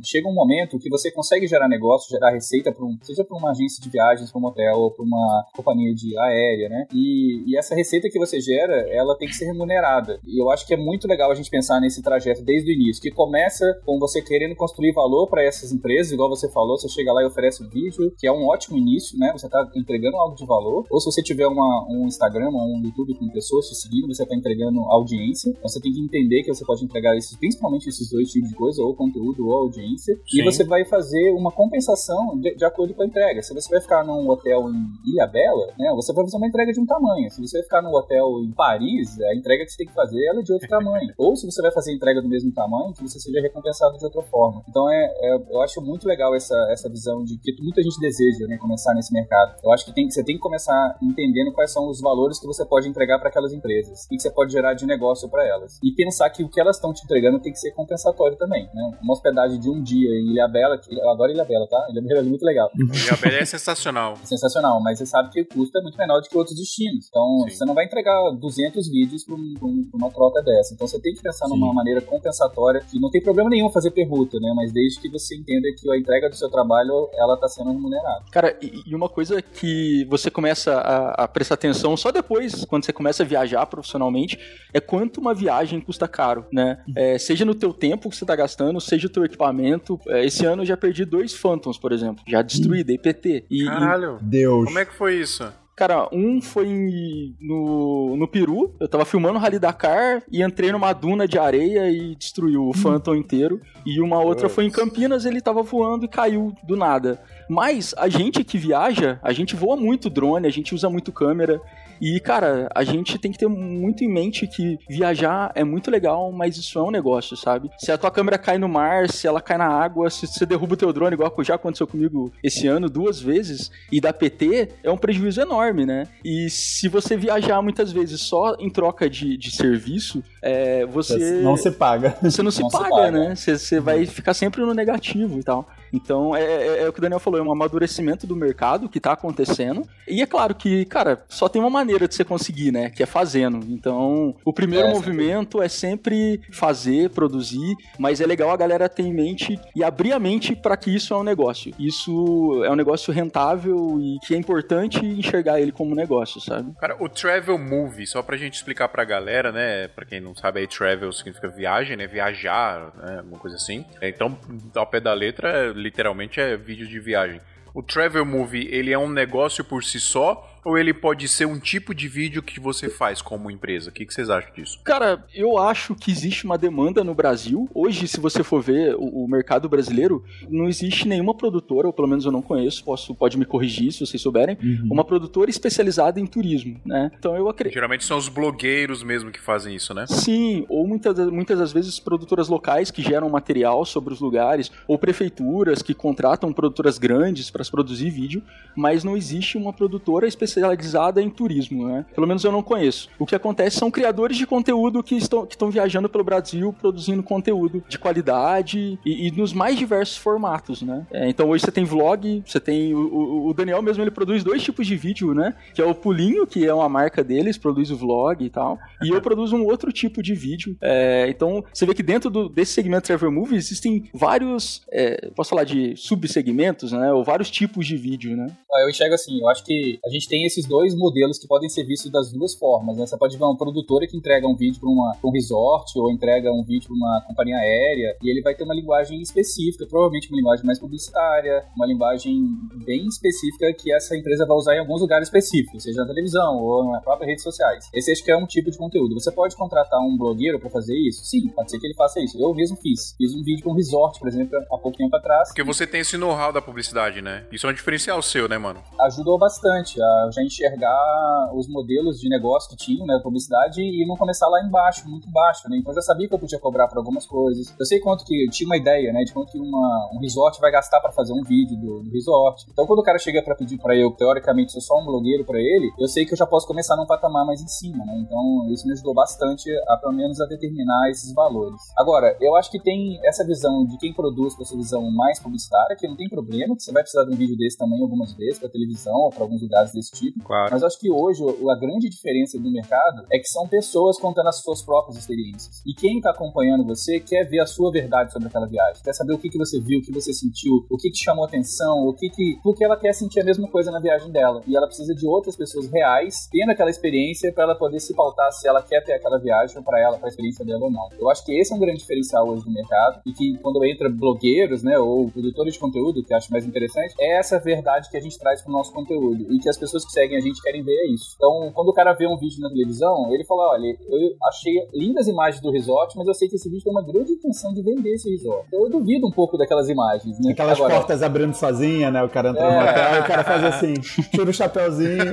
chega um momento que você consegue gerar negócio, gerar receita, pra um, seja para uma agência de viagens, para um hotel, ou para uma companhia de aérea, né? E, e essa receita que você gera, ela tem que ser remunerada. E eu acho que é muito legal a gente pensar nesse trajeto desde o início, que começa com você querendo construir valor para essas empresas, igual você falou, você chega lá e oferece um vídeo, que é um ótimo início, né? Você está entregando algo de valor, ou se você tiver uma, um Instagram ou um YouTube com pessoas te seguindo, você está entregando audiência. Você tem que entender que você pode entregar esses, principalmente esses dois tipos de coisa, ou conteúdo ou audiência. Sim. E você vai fazer uma compensação de, de acordo com a entrega. Se você vai ficar num hotel em Ilhabela, né? Você vai fazer uma entrega de um tamanho. Se você vai ficar num hotel em Paris, a entrega que você tem que fazer, ela é de outro tamanho. Ou se você vai fazer entrega do mesmo tamanho, que você seja recompensado de outra forma. Então, é, é, eu acho muito legal essa, essa visão de que muita gente deseja, né, começar nesse mercado. Eu acho que tem, você tem que começar entendendo quais são os valores que você pode entregar para aquelas empresas e que você pode gerar de negócio para elas. E pensar que o que elas estão te entregando tem que ser compensatório também, né? Uma hospedagem de um dia em Ilhabela, que eu adoro Ilhabela, tá? Ilhabela é muito legal. Ilhabela é sensacional. É sensacional, mas você sabe que o custo é muito menor do que outros destinos. Então, sim, você não vai entregar duzentos vídeos para um, uma troca dessa. Então, você tem que pensar, sim, numa maneira compensatória, que não tem problema nenhum fazer permuta, né? Mas desde que você entenda que a entrega do seu trabalho, ela tá sendo remunerada. Cara, e uma coisa que você começa a, a prestar atenção só depois, quando você começa a viajar profissionalmente, é quanto uma viagem custa caro, né? É, seja no teu tempo que você tá gastando, seja o teu equipamento. É, esse ano eu já perdi dois Phantoms, por exemplo. Já destruí, dei P T. E, caralho, e... Deus. Como é que foi isso? Cara, um foi em, no, no Peru, eu tava filmando o Rally Dakar e entrei numa duna de areia e destruiu o Phantom inteiro. E uma outra foi em Campinas, ele tava voando e caiu do nada. Mas a gente que viaja, a gente voa muito drone, a gente usa muito câmera. E, cara, a gente tem que ter muito em mente que viajar é muito legal, mas isso é um negócio, sabe? Se a tua câmera cai no mar, se ela cai na água, se você derruba o teu drone, igual já aconteceu comigo esse ano, duas vezes, e dá P T, é um prejuízo enorme, né? E se você viajar muitas vezes só em troca de, de serviço, é, você... Não se paga. Você não se, não paga, se paga, né? Você, você vai ficar sempre no negativo e tal. Então, é, é, é o que o Daniel falou, é um amadurecimento do mercado que tá acontecendo. E é claro que, cara, só tem uma maneira de você conseguir, né? Que é fazendo. Então, o primeiro é, movimento é sempre fazer, produzir, mas é legal a galera ter em mente e abrir a mente para que isso é um negócio. Isso é um negócio rentável e que é importante enxergar ele como negócio, sabe? Cara, o Travel Movie, só pra gente explicar pra galera, né? Pra quem não sabe, aí Travel significa viagem, né? Viajar, né? Alguma coisa assim. Então, ao pé da letra, literalmente é vídeo de viagem. O Travel Movie, ele é um negócio por si só, ou ele pode ser um tipo de vídeo que você faz como empresa? O que vocês acham disso? Cara, eu acho que existe uma demanda no Brasil. Hoje, se você for ver o, o mercado brasileiro, não existe nenhuma produtora, ou pelo menos eu não conheço, posso, pode me corrigir se vocês souberem, uhum, uma produtora especializada em turismo, né? Então eu acredito... Geralmente são os blogueiros mesmo que fazem isso, né? Sim, ou muitas, muitas das vezes produtoras locais que geram material sobre os lugares, ou prefeituras que contratam produtoras grandes para produzir vídeo, mas não existe uma produtora especializada especializada em turismo, né? Pelo menos eu não conheço. O que acontece são criadores de conteúdo que estão, que estão viajando pelo Brasil, produzindo conteúdo de qualidade e, e nos mais diversos formatos, né? É, então hoje você tem vlog, você tem... O, o Daniel mesmo, ele produz dois tipos de vídeo, né? Que é o Pulinho, que é uma marca deles, produz o vlog e tal. E eu produzo um outro tipo de vídeo. É, então, você vê que dentro do, desse segmento Travel Movie, existem vários... É, posso falar de subsegmentos, né? Ou vários tipos de vídeo, né? Eu enxergo assim, eu acho que a gente tem tem esses dois modelos que podem ser vistos das duas formas, né? Você pode ver uma produtora que entrega um vídeo para um resort ou entrega um vídeo para uma companhia aérea e ele vai ter uma linguagem específica, provavelmente uma linguagem mais publicitária, uma linguagem bem específica que essa empresa vai usar em alguns lugares específicos, seja na televisão ou nas próprias redes sociais. Esse acho que é um tipo de conteúdo. Você pode contratar um blogueiro para fazer isso? Sim, pode ser que ele faça isso. Eu mesmo fiz. Fiz um vídeo para um resort, por exemplo, há pouco tempo atrás. Porque você tem esse know-how da publicidade, né? Isso é um diferencial seu, né, mano? Ajudou bastante a já enxergar os modelos de negócio que tinham, né, publicidade, e não começar lá embaixo, muito baixo, né? Então eu já sabia que eu podia cobrar por algumas coisas. Eu sei quanto que... Eu tinha uma ideia, né, de quanto que uma, um resort vai gastar para fazer um vídeo do, do resort. Então quando o cara chega para pedir para eu, teoricamente, sou só um blogueiro para ele, eu sei que eu já posso começar num patamar mais em cima, né? Então isso me ajudou bastante, a, pelo menos, a determinar esses valores. Agora, eu acho que tem essa visão de quem produz, com essa visão mais publicitária, que não tem problema, que você vai precisar de um vídeo desse também algumas vezes, para televisão ou para alguns lugares desse tipo. Claro. Mas eu acho que hoje a grande diferença do mercado é que são pessoas contando as suas próprias experiências. E quem está acompanhando você quer ver a sua verdade sobre aquela viagem, quer saber o que, que você viu, o que você sentiu, o que te chamou atenção, o que que... porque ela quer sentir a mesma coisa na viagem dela. E ela precisa de outras pessoas reais tendo aquela experiência para ela poder se pautar se ela quer ter aquela viagem para ela, para a experiência dela ou não. Eu acho que esse é um grande diferencial hoje do mercado, e que quando entra blogueiros, né, ou produtores de conteúdo, que eu acho mais interessante, é essa verdade que a gente traz para o nosso conteúdo, e que as pessoas que seguem a gente querem ver é isso. Então, quando o cara vê um vídeo na televisão, ele fala, olha, eu achei lindas imagens do resort, mas eu sei que esse vídeo tem uma grande intenção de vender esse resort. Eu duvido um pouco daquelas imagens, né? Aquelas Agora... portas abrindo sozinha, né? O cara entra é... no hotel, o cara faz assim, tira o chapéuzinho.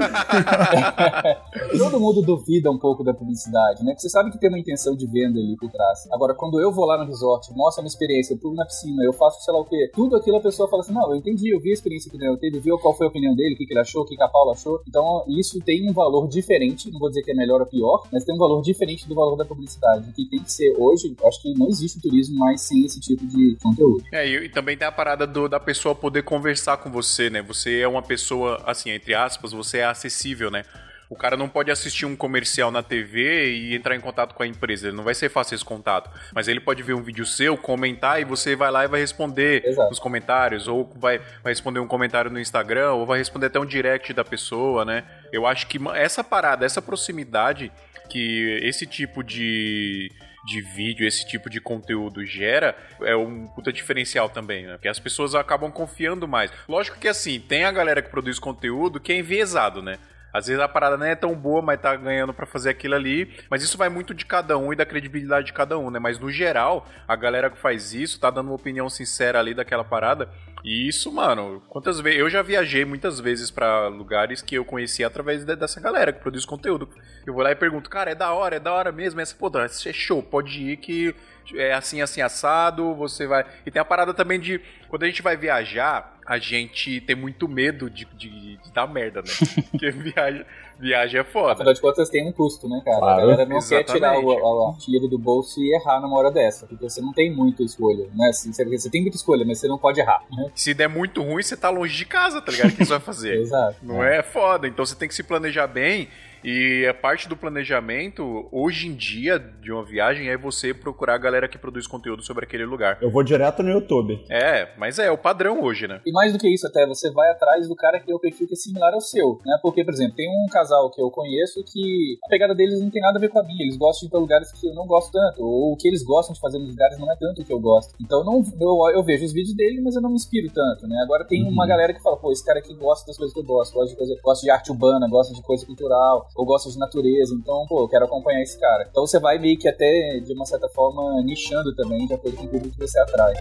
Todo mundo duvida um pouco da publicidade, né? Porque você sabe que tem uma intenção de venda ali por trás. Agora, quando eu vou lá no resort, mostro a minha experiência, eu pulo na piscina, eu faço sei lá o quê, tudo aquilo a pessoa fala assim, não, eu entendi, eu vi a experiência que ele teve, viu qual foi a opinião dele, o que ele achou, o que a Paula achou. Então, isso tem um valor diferente, não vou dizer que é melhor ou pior, mas tem um valor diferente do valor da publicidade, que tem que ser hoje. Acho que não existe o turismo mais sem esse tipo de conteúdo. É, e também tem a parada do, da pessoa poder conversar com você, né? Você é uma pessoa, assim, entre aspas, você é acessível, né? O cara não pode assistir um comercial na T V e entrar em contato com a empresa. Ele não vai ser fácil esse contato. Mas ele pode ver um vídeo seu, comentar, e você vai lá e vai responder. Exato. Nos comentários. Ou vai, vai responder um comentário no Instagram, ou vai responder até um direct da pessoa, né? Eu acho que essa parada, essa proximidade que esse tipo de... de vídeo, esse tipo de conteúdo gera, é um puta diferencial também, né? Porque as pessoas acabam confiando mais. Lógico que assim, tem a galera que produz conteúdo que é enviesado, né? Às vezes a parada não é tão boa, mas tá ganhando pra fazer aquilo ali. Mas isso vai muito de cada um e da credibilidade de cada um, né? Mas no geral, a galera que faz isso tá dando uma opinião sincera ali daquela parada. E isso, mano, quantas vezes... Eu já viajei muitas vezes pra lugares que eu conheci através de, dessa galera que produz conteúdo. Eu vou lá e pergunto, cara, é da hora, é da hora mesmo? Essa, pô, isso é show, pode ir que é assim, assim, assado, você vai... E tem a parada também de, quando a gente vai viajar, a gente tem muito medo de, de, de dar merda, né? Porque viaja... Viagem é foda. Afinal de contas, tem um custo, né, cara? Claro. A galera não Exatamente. quer tirar o artilheiro do bolso e errar numa hora dessa, porque você não tem muita escolha, né? Você tem muita escolha, mas você não pode errar, né? Se der muito ruim, você tá longe de casa, tá ligado? O que você vai fazer? Exato. Não é. é foda. Então você tem que se planejar bem, e a parte do planejamento, hoje em dia, de uma viagem, é você procurar a galera que produz conteúdo sobre aquele lugar. Eu vou direto no YouTube. É, mas é, é o padrão hoje, né? E mais do que isso até, você vai atrás do cara que tem o perfil que é similar ao seu, né? Porque, por exemplo, tem um cara casal que eu conheço que a pegada deles não tem nada a ver com a minha, eles gostam de ir pra lugares que eu não gosto tanto, ou o que eles gostam de fazer nos lugares não é tanto o que eu gosto, então não, eu, eu vejo os vídeos dele, mas eu não me inspiro tanto, né? Agora tem uhum. uma galera que fala, pô, esse cara aqui gosta das coisas que eu gosto, gosta de, coisa, gosta de arte urbana, gosta de coisa cultural, ou gosta de natureza, então, pô, eu quero acompanhar esse cara. Então você vai meio que até, de uma certa forma, nichando também, de acordo com o público que você atrai.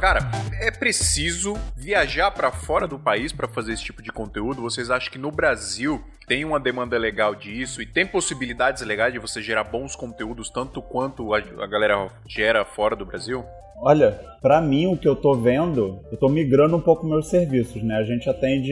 Cara, é preciso viajar pra fora do país pra fazer esse tipo de conteúdo? Vocês acham que no Brasil tem uma demanda legal disso e tem possibilidades legais de você gerar bons conteúdos tanto quanto a galera gera fora do Brasil? Olha, pra mim o que eu tô vendo, eu tô migrando um pouco meus serviços, né? A gente atende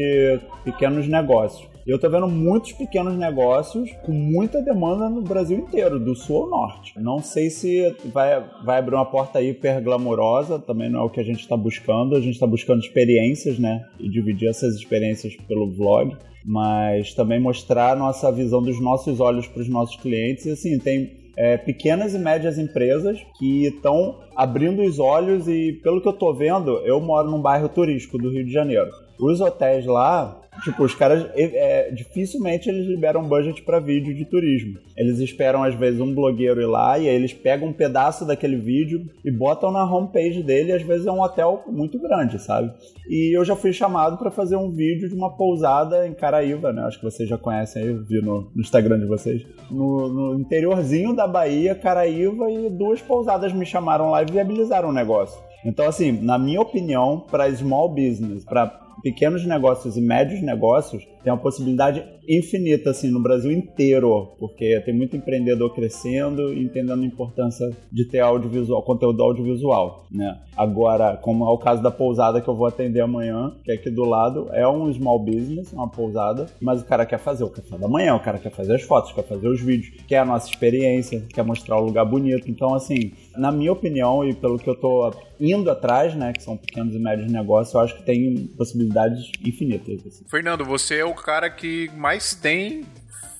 pequenos negócios. Eu tô vendo muitos pequenos negócios com muita demanda no Brasil inteiro, do sul ao norte. Não sei se vai, vai abrir uma porta hiper glamourosa, também não é o que a gente tá buscando. A gente tá buscando experiências, né? E dividir essas experiências pelo vlog, mas também mostrar a nossa visão dos nossos olhos para os nossos clientes. E assim, tem é, pequenas e médias empresas que estão abrindo os olhos e, pelo que eu tô vendo, eu moro num bairro turístico do Rio de Janeiro. Os hotéis lá, tipo, os caras, é, dificilmente eles liberam budget pra vídeo de turismo. Eles esperam, às vezes, um blogueiro ir lá e aí eles pegam um pedaço daquele vídeo e botam na homepage dele, e às vezes é um hotel muito grande, sabe? E eu já fui chamado pra fazer um vídeo de uma pousada em Caraíva, né? Acho que vocês já conhecem aí, eu vi no, no Instagram de vocês. No, no interiorzinho da Bahia, Caraíva, e duas pousadas me chamaram lá e viabilizaram o negócio. Então, assim, na minha opinião, pra small business, pra pequenos negócios e médios negócios, tem uma possibilidade infinita, assim, no Brasil inteiro, porque tem muito empreendedor crescendo e entendendo a importância de ter audiovisual, conteúdo audiovisual, né? Agora, como é o caso da pousada que eu vou atender amanhã, que é aqui do lado, é um small business, uma pousada, mas o cara quer fazer o café da manhã, o cara quer fazer as fotos, quer fazer os vídeos, quer a nossa experiência, quer mostrar o lugar bonito. Então, assim, na minha opinião e pelo que eu tô indo atrás, né, que são pequenos e médios negócios, eu acho que tem possibilidades infinitas, assim. Fernando, você é o cara que mais tem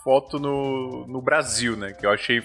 foto no, no Brasil, né, que eu achei...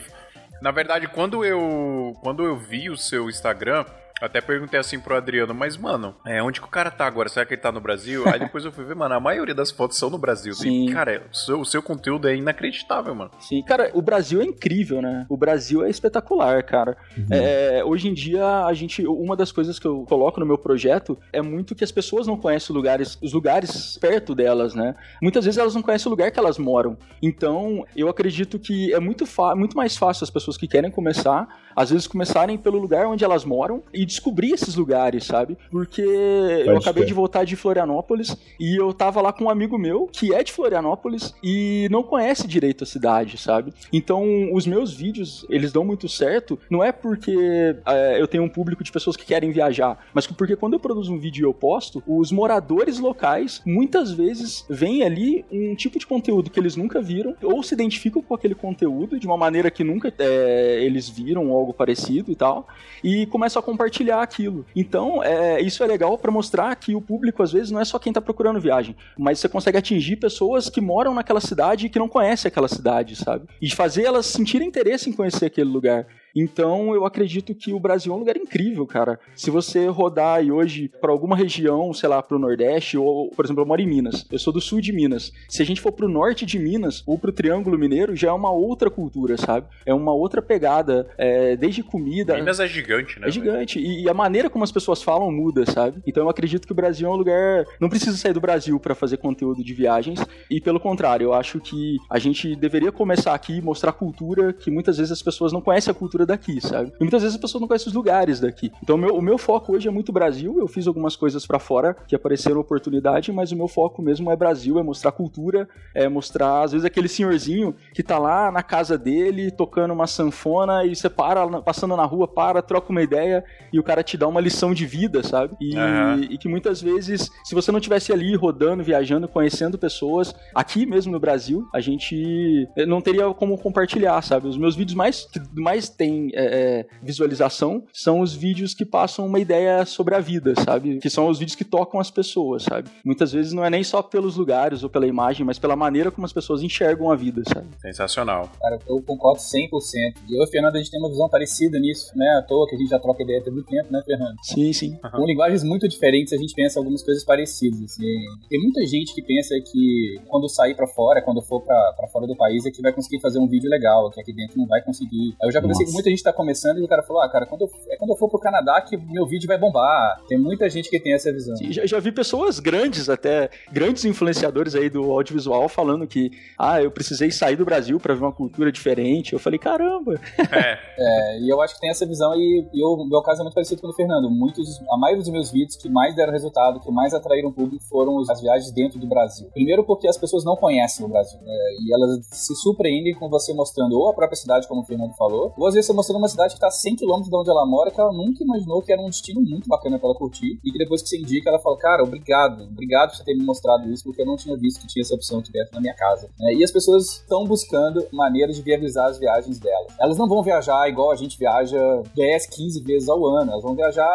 Na verdade, quando eu, quando eu vi o seu Instagram, até perguntei assim pro Adriano, mas, mano, é, onde que o cara tá agora? Será que ele tá no Brasil? Aí depois eu fui ver, mano, a maioria das fotos são no Brasil. Sim. E, cara, o seu, o seu conteúdo é inacreditável, mano. Sim, cara, o Brasil é incrível, né? O Brasil é espetacular, cara. Uhum. É, hoje em dia, a gente, uma das coisas que eu coloco no meu projeto é muito que as pessoas não conhecem lugares, os lugares perto delas, né? Muitas vezes elas não conhecem o lugar que elas moram. Então, eu acredito que é muito, fa- muito mais fácil as pessoas que querem começar, às vezes começarem pelo lugar onde elas moram e descobrir esses lugares, sabe? Porque Pode eu acabei ter. de voltar de Florianópolis e eu tava lá com um amigo meu que é de Florianópolis e não conhece direito a cidade, sabe? Então, os meus vídeos, eles dão muito certo, não é porque é, eu tenho um público de pessoas que querem viajar, mas porque quando eu produzo um vídeo e eu posto, os moradores locais, muitas vezes, veem ali um tipo de conteúdo que eles nunca viram ou se identificam com aquele conteúdo de uma maneira que nunca é, eles viram ou algo parecido e tal, e começam a compartilhar aquilo. Então, é, isso é legal para mostrar que o público, às vezes, não é só quem tá procurando viagem, mas você consegue atingir pessoas que moram naquela cidade e que não conhecem aquela cidade, sabe? E fazer elas sentirem interesse em conhecer aquele lugar. Então, eu acredito que o Brasil é um lugar incrível, cara. Se você rodar aí hoje pra alguma região, sei lá, pro Nordeste, ou, por exemplo, eu moro em Minas. Eu sou do sul de Minas. Se a gente for pro norte de Minas, ou pro Triângulo Mineiro, já é uma outra cultura, sabe? É uma outra pegada, é, desde comida... Minas é gigante, né? É gigante. E, e a maneira como as pessoas falam muda, sabe? Então, eu acredito que o Brasil é um lugar... Não precisa sair do Brasil pra fazer conteúdo de viagens. E, pelo contrário, eu acho que a gente deveria começar aqui e mostrar cultura, que muitas vezes as pessoas não conhecem a cultura daqui, sabe? E muitas vezes as pessoas não conhecem os lugares daqui. Então, meu, o meu foco hoje é muito Brasil. Eu fiz algumas coisas pra fora que apareceram oportunidade, mas o meu foco mesmo é Brasil, é mostrar cultura, é mostrar, às vezes, aquele senhorzinho que tá lá na casa dele, tocando uma sanfona, e você para, passando na rua, para, troca uma ideia, e o cara te dá uma lição de vida, sabe? E, uhum. e que muitas vezes, se você não estivesse ali rodando, viajando, conhecendo pessoas, aqui mesmo no Brasil, a gente não teria como compartilhar, sabe? Os meus vídeos mais, mais tem É, é, visualização são os vídeos que passam uma ideia sobre a vida, sabe? Que são os vídeos que tocam as pessoas, sabe? Muitas vezes não é nem só pelos lugares ou pela imagem, mas pela maneira como as pessoas enxergam a vida, sabe? Sensacional. Cara, eu concordo cem por cento. E eu e o Fernando, a gente tem uma visão parecida nisso, né? À toa que a gente já troca ideia há muito tempo, né, Fernando? Sim, sim. Uhum. Com linguagens muito diferentes, a gente pensa algumas coisas parecidas, assim. Tem muita gente que pensa que quando sair pra fora, quando for pra, pra fora do país, é que vai conseguir fazer um vídeo legal, que aqui dentro não vai conseguir. Eu já comecei com muita gente tá começando e o cara falou, ah, cara, quando eu, é quando eu for pro Canadá que meu vídeo vai bombar. Tem muita gente que tem essa visão. Sim, já, já vi pessoas grandes até, grandes influenciadores aí do audiovisual falando que, ah, eu precisei sair do Brasil pra ver uma cultura diferente. Eu falei, caramba. É, é e eu acho que tem essa visão e, e o meu caso é muito parecido com o do Fernando. Muitos, a maioria dos meus vídeos que mais deram resultado, que mais atraíram o público foram as viagens dentro do Brasil. Primeiro porque as pessoas não conhecem o Brasil, né, e elas se surpreendem com você mostrando ou a própria cidade, como o Fernando falou, ou às vezes apareceu mostrando uma cidade que tá cem quilômetros de onde ela mora, que ela nunca imaginou que era um destino muito bacana pra ela curtir, e que depois que você indica, ela fala, cara, obrigado, obrigado por você ter me mostrado isso, porque eu não tinha visto que tinha essa opção aqui perto na minha casa. É, e as pessoas estão buscando maneiras de viabilizar as viagens delas. Elas não vão viajar igual a gente viaja dez, quinze vezes ao ano, elas vão viajar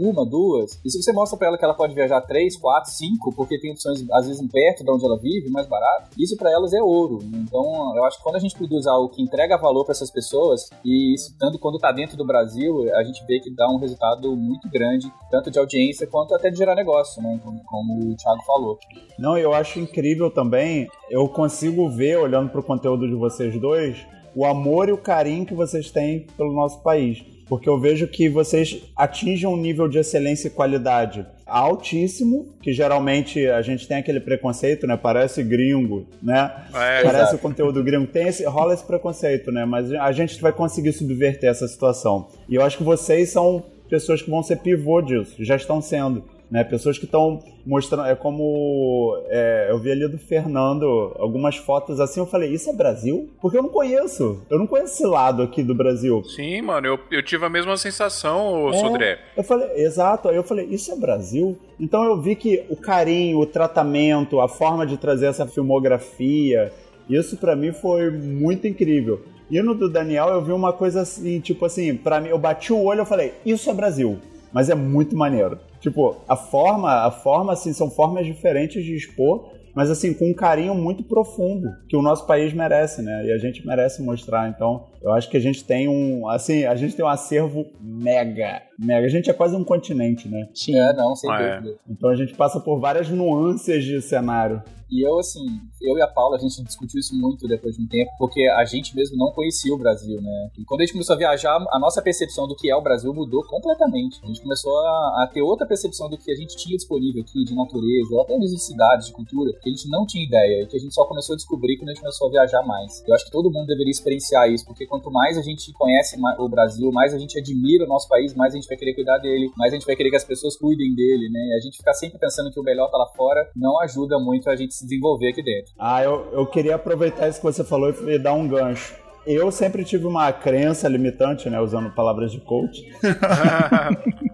uma, duas, e se você mostra pra ela que ela pode viajar três, quatro, cinco, porque tem opções, às vezes, perto de onde ela vive, mais barato, isso pra elas é ouro. Então, eu acho que quando a gente produz algo que entrega valor pra essas pessoas, e isso tanto quando tá dentro do Brasil, a gente vê que dá um resultado muito grande, tanto de audiência quanto até de gerar negócio, né? Como, como o Thiago falou. Não, eu acho incrível também, eu consigo ver, olhando pro conteúdo de vocês dois, o amor e o carinho que vocês têm pelo nosso país. Porque eu vejo que vocês atingem um nível de excelência e qualidade altíssimo, que geralmente a gente tem aquele preconceito, né? Parece gringo, né? É, Parece exato. O conteúdo gringo. Tem esse, rola esse preconceito, né? Mas a gente vai conseguir subverter essa situação. E eu acho que vocês são pessoas que vão ser pivô disso, já estão sendo. Né, pessoas que estão mostrando, é como é, eu vi ali do Fernando algumas fotos assim, eu falei, isso é Brasil? Porque eu não conheço, eu não conheço esse lado aqui do Brasil. Sim, mano, eu, eu tive a mesma sensação, é, Sodré. Eu falei, exato, aí eu falei, isso é Brasil? Então eu vi que o carinho, o tratamento, a forma de trazer essa filmografia, isso pra mim foi muito incrível. E no do Daniel eu vi uma coisa assim, tipo assim, pra mim, eu bati o olho e falei, isso é Brasil, mas é muito maneiro. Tipo, a forma, a forma, assim, são formas diferentes de expor, mas, assim, com um carinho muito profundo, que o nosso país merece, né? E a gente merece mostrar, então, eu acho que a gente tem um, assim, a gente tem um acervo mega, mega. A gente é quase um continente, né? Sim, é, não, sem ah, dúvida. É. Então a gente passa por várias nuances de cenário. E eu, assim, eu e a Paula, a gente discutiu isso muito depois de um tempo, porque a gente mesmo não conhecia o Brasil, né? E quando a gente começou a viajar, a nossa percepção do que é o Brasil mudou completamente. A gente começou a, a ter outra percepção do que a gente tinha disponível aqui, de natureza, até mesmo de cidades, de cultura, que a gente não tinha ideia, e que a gente só começou a descobrir quando a gente começou a viajar mais. Eu acho que todo mundo deveria experienciar isso, porque quanto mais a gente conhece o Brasil, mais a gente admira o nosso país, mais a gente vai querer cuidar dele, mais a gente vai querer que as pessoas cuidem dele, né? E a gente ficar sempre pensando que o melhor tá lá fora não ajuda muito a gente se desenvolver aqui dentro. Ah, eu, eu queria aproveitar isso que você falou e dar um gancho. Eu sempre tive uma crença limitante, né, usando palavras de coach,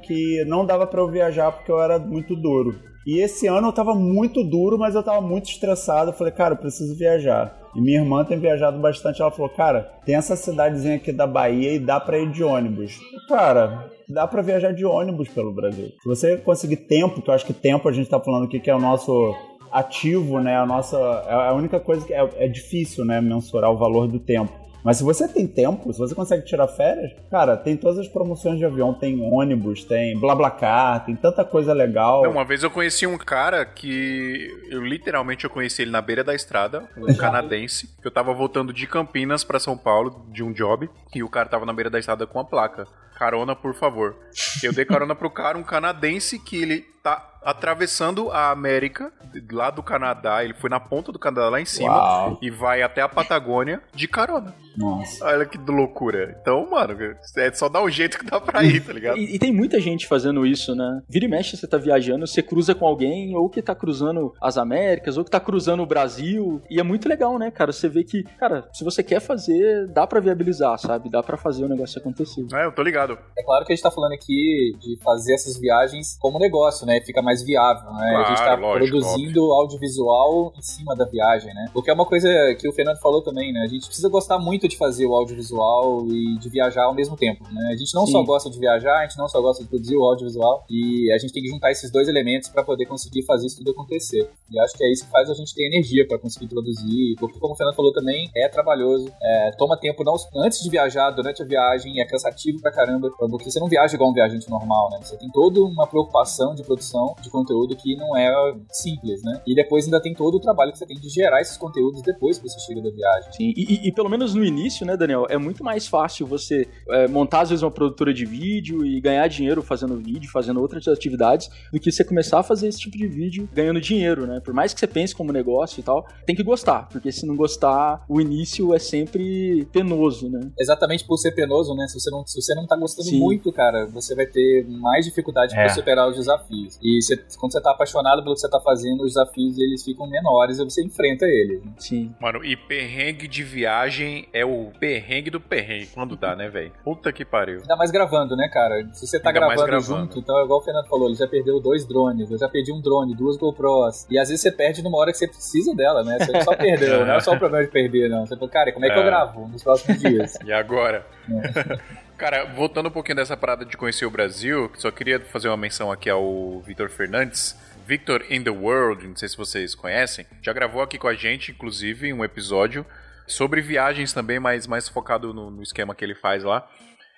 que não dava pra eu viajar porque eu era muito duro. E esse ano eu tava muito duro, mas eu tava muito estressado. Eu falei, cara, eu preciso viajar. E minha irmã tem viajado bastante. Ela falou, cara, tem essa cidadezinha aqui da Bahia e dá pra ir de ônibus. Cara, dá pra viajar de ônibus pelo Brasil. Se você conseguir tempo, que eu acho que tempo a gente tá falando aqui que é o nosso ativo, né? A nossa, a única coisa que é, é difícil, né? Mensurar o valor do tempo. Mas se você tem tempo, se você consegue tirar férias, cara, tem todas as promoções de avião, tem ônibus, tem BlaBlaCar, tem tanta coisa legal. Não, uma vez eu conheci um cara que, eu literalmente eu conheci ele na beira da estrada, um canadense, que eu tava voltando de Campinas pra São Paulo, de um job, e o cara tava na beira da estrada com a placa, carona, por favor. Eu dei carona pro cara, um canadense que ele tá atravessando a América, lá do Canadá, ele foi na ponta do Canadá lá em cima. Uau. E vai até a Patagônia de carona. Nossa. Olha que loucura. Então, mano, é só dar um jeito que dá pra ir, tá ligado? E, e tem muita gente fazendo isso, né? Vira e mexe, você tá viajando, você cruza com alguém, ou que tá cruzando as Américas, ou que tá cruzando o Brasil, e é muito legal, né, cara? Você vê que, cara, se você quer fazer, dá pra viabilizar, sabe? Dá pra fazer o negócio acontecer. É, eu tô ligado. É claro que a gente tá falando aqui de fazer essas viagens como negócio, né? Fica mais viável, né? Claro, a gente tá lógico, produzindo óbvio. Audiovisual em cima da viagem, né? Porque é uma coisa que o Fernando falou também, né? A gente precisa gostar muito de fazer o audiovisual e de viajar ao mesmo tempo, né? A gente não Sim. só gosta de viajar, a gente não só gosta de produzir o audiovisual, e a gente tem que juntar esses dois elementos para poder conseguir fazer isso tudo acontecer. E acho que é isso que faz a gente ter energia para conseguir produzir, porque como o Fernando falou também, é trabalhoso, é, toma tempo não, antes de viajar, durante a viagem, é cansativo pra caramba, porque você não viaja igual um viajante normal, né? Você tem toda uma preocupação de produção de conteúdo que não é simples, né? E depois ainda tem todo o trabalho que você tem de gerar esses conteúdos depois que você chega da viagem. Sim, e, e, e pelo menos no início, né, Daniel, é muito mais fácil você é, montar, às vezes, uma produtora de vídeo e ganhar dinheiro fazendo vídeo, fazendo outras atividades, do que você começar a fazer esse tipo de vídeo ganhando dinheiro, né? Por mais que você pense como negócio e tal, tem que gostar, porque se não gostar, o início é sempre penoso, né? Exatamente por ser penoso, né? Se você não, se você não tá gostando Sim. muito, cara, você vai ter mais dificuldade é. Para superar os desafios. E você, quando você tá apaixonado pelo que você tá fazendo, os desafios eles ficam menores e você enfrenta eles. Né? Sim. Mano, e perrengue de viagem é o perrengue do perrengue, quando dá, né, velho? Puta que pariu. Ainda mais gravando, né, cara? Se você tá gravando, gravando junto, então é igual o Fernando falou, ele já perdeu dois drones, eu já perdi um drone, duas GoPros, e às vezes você perde numa hora que você precisa dela, né? Você só perdeu, não é só o problema de perder, não. Você fala, cara, como é que é. eu gravo nos próximos dias? E agora? É. Cara, voltando um pouquinho dessa parada de conhecer o Brasil, só queria fazer uma menção aqui ao Victor Fernandes, Victor in the World, não sei se vocês conhecem, já gravou aqui com a gente, inclusive, um episódio sobre viagens também, mas mais focado no, no esquema que ele faz lá.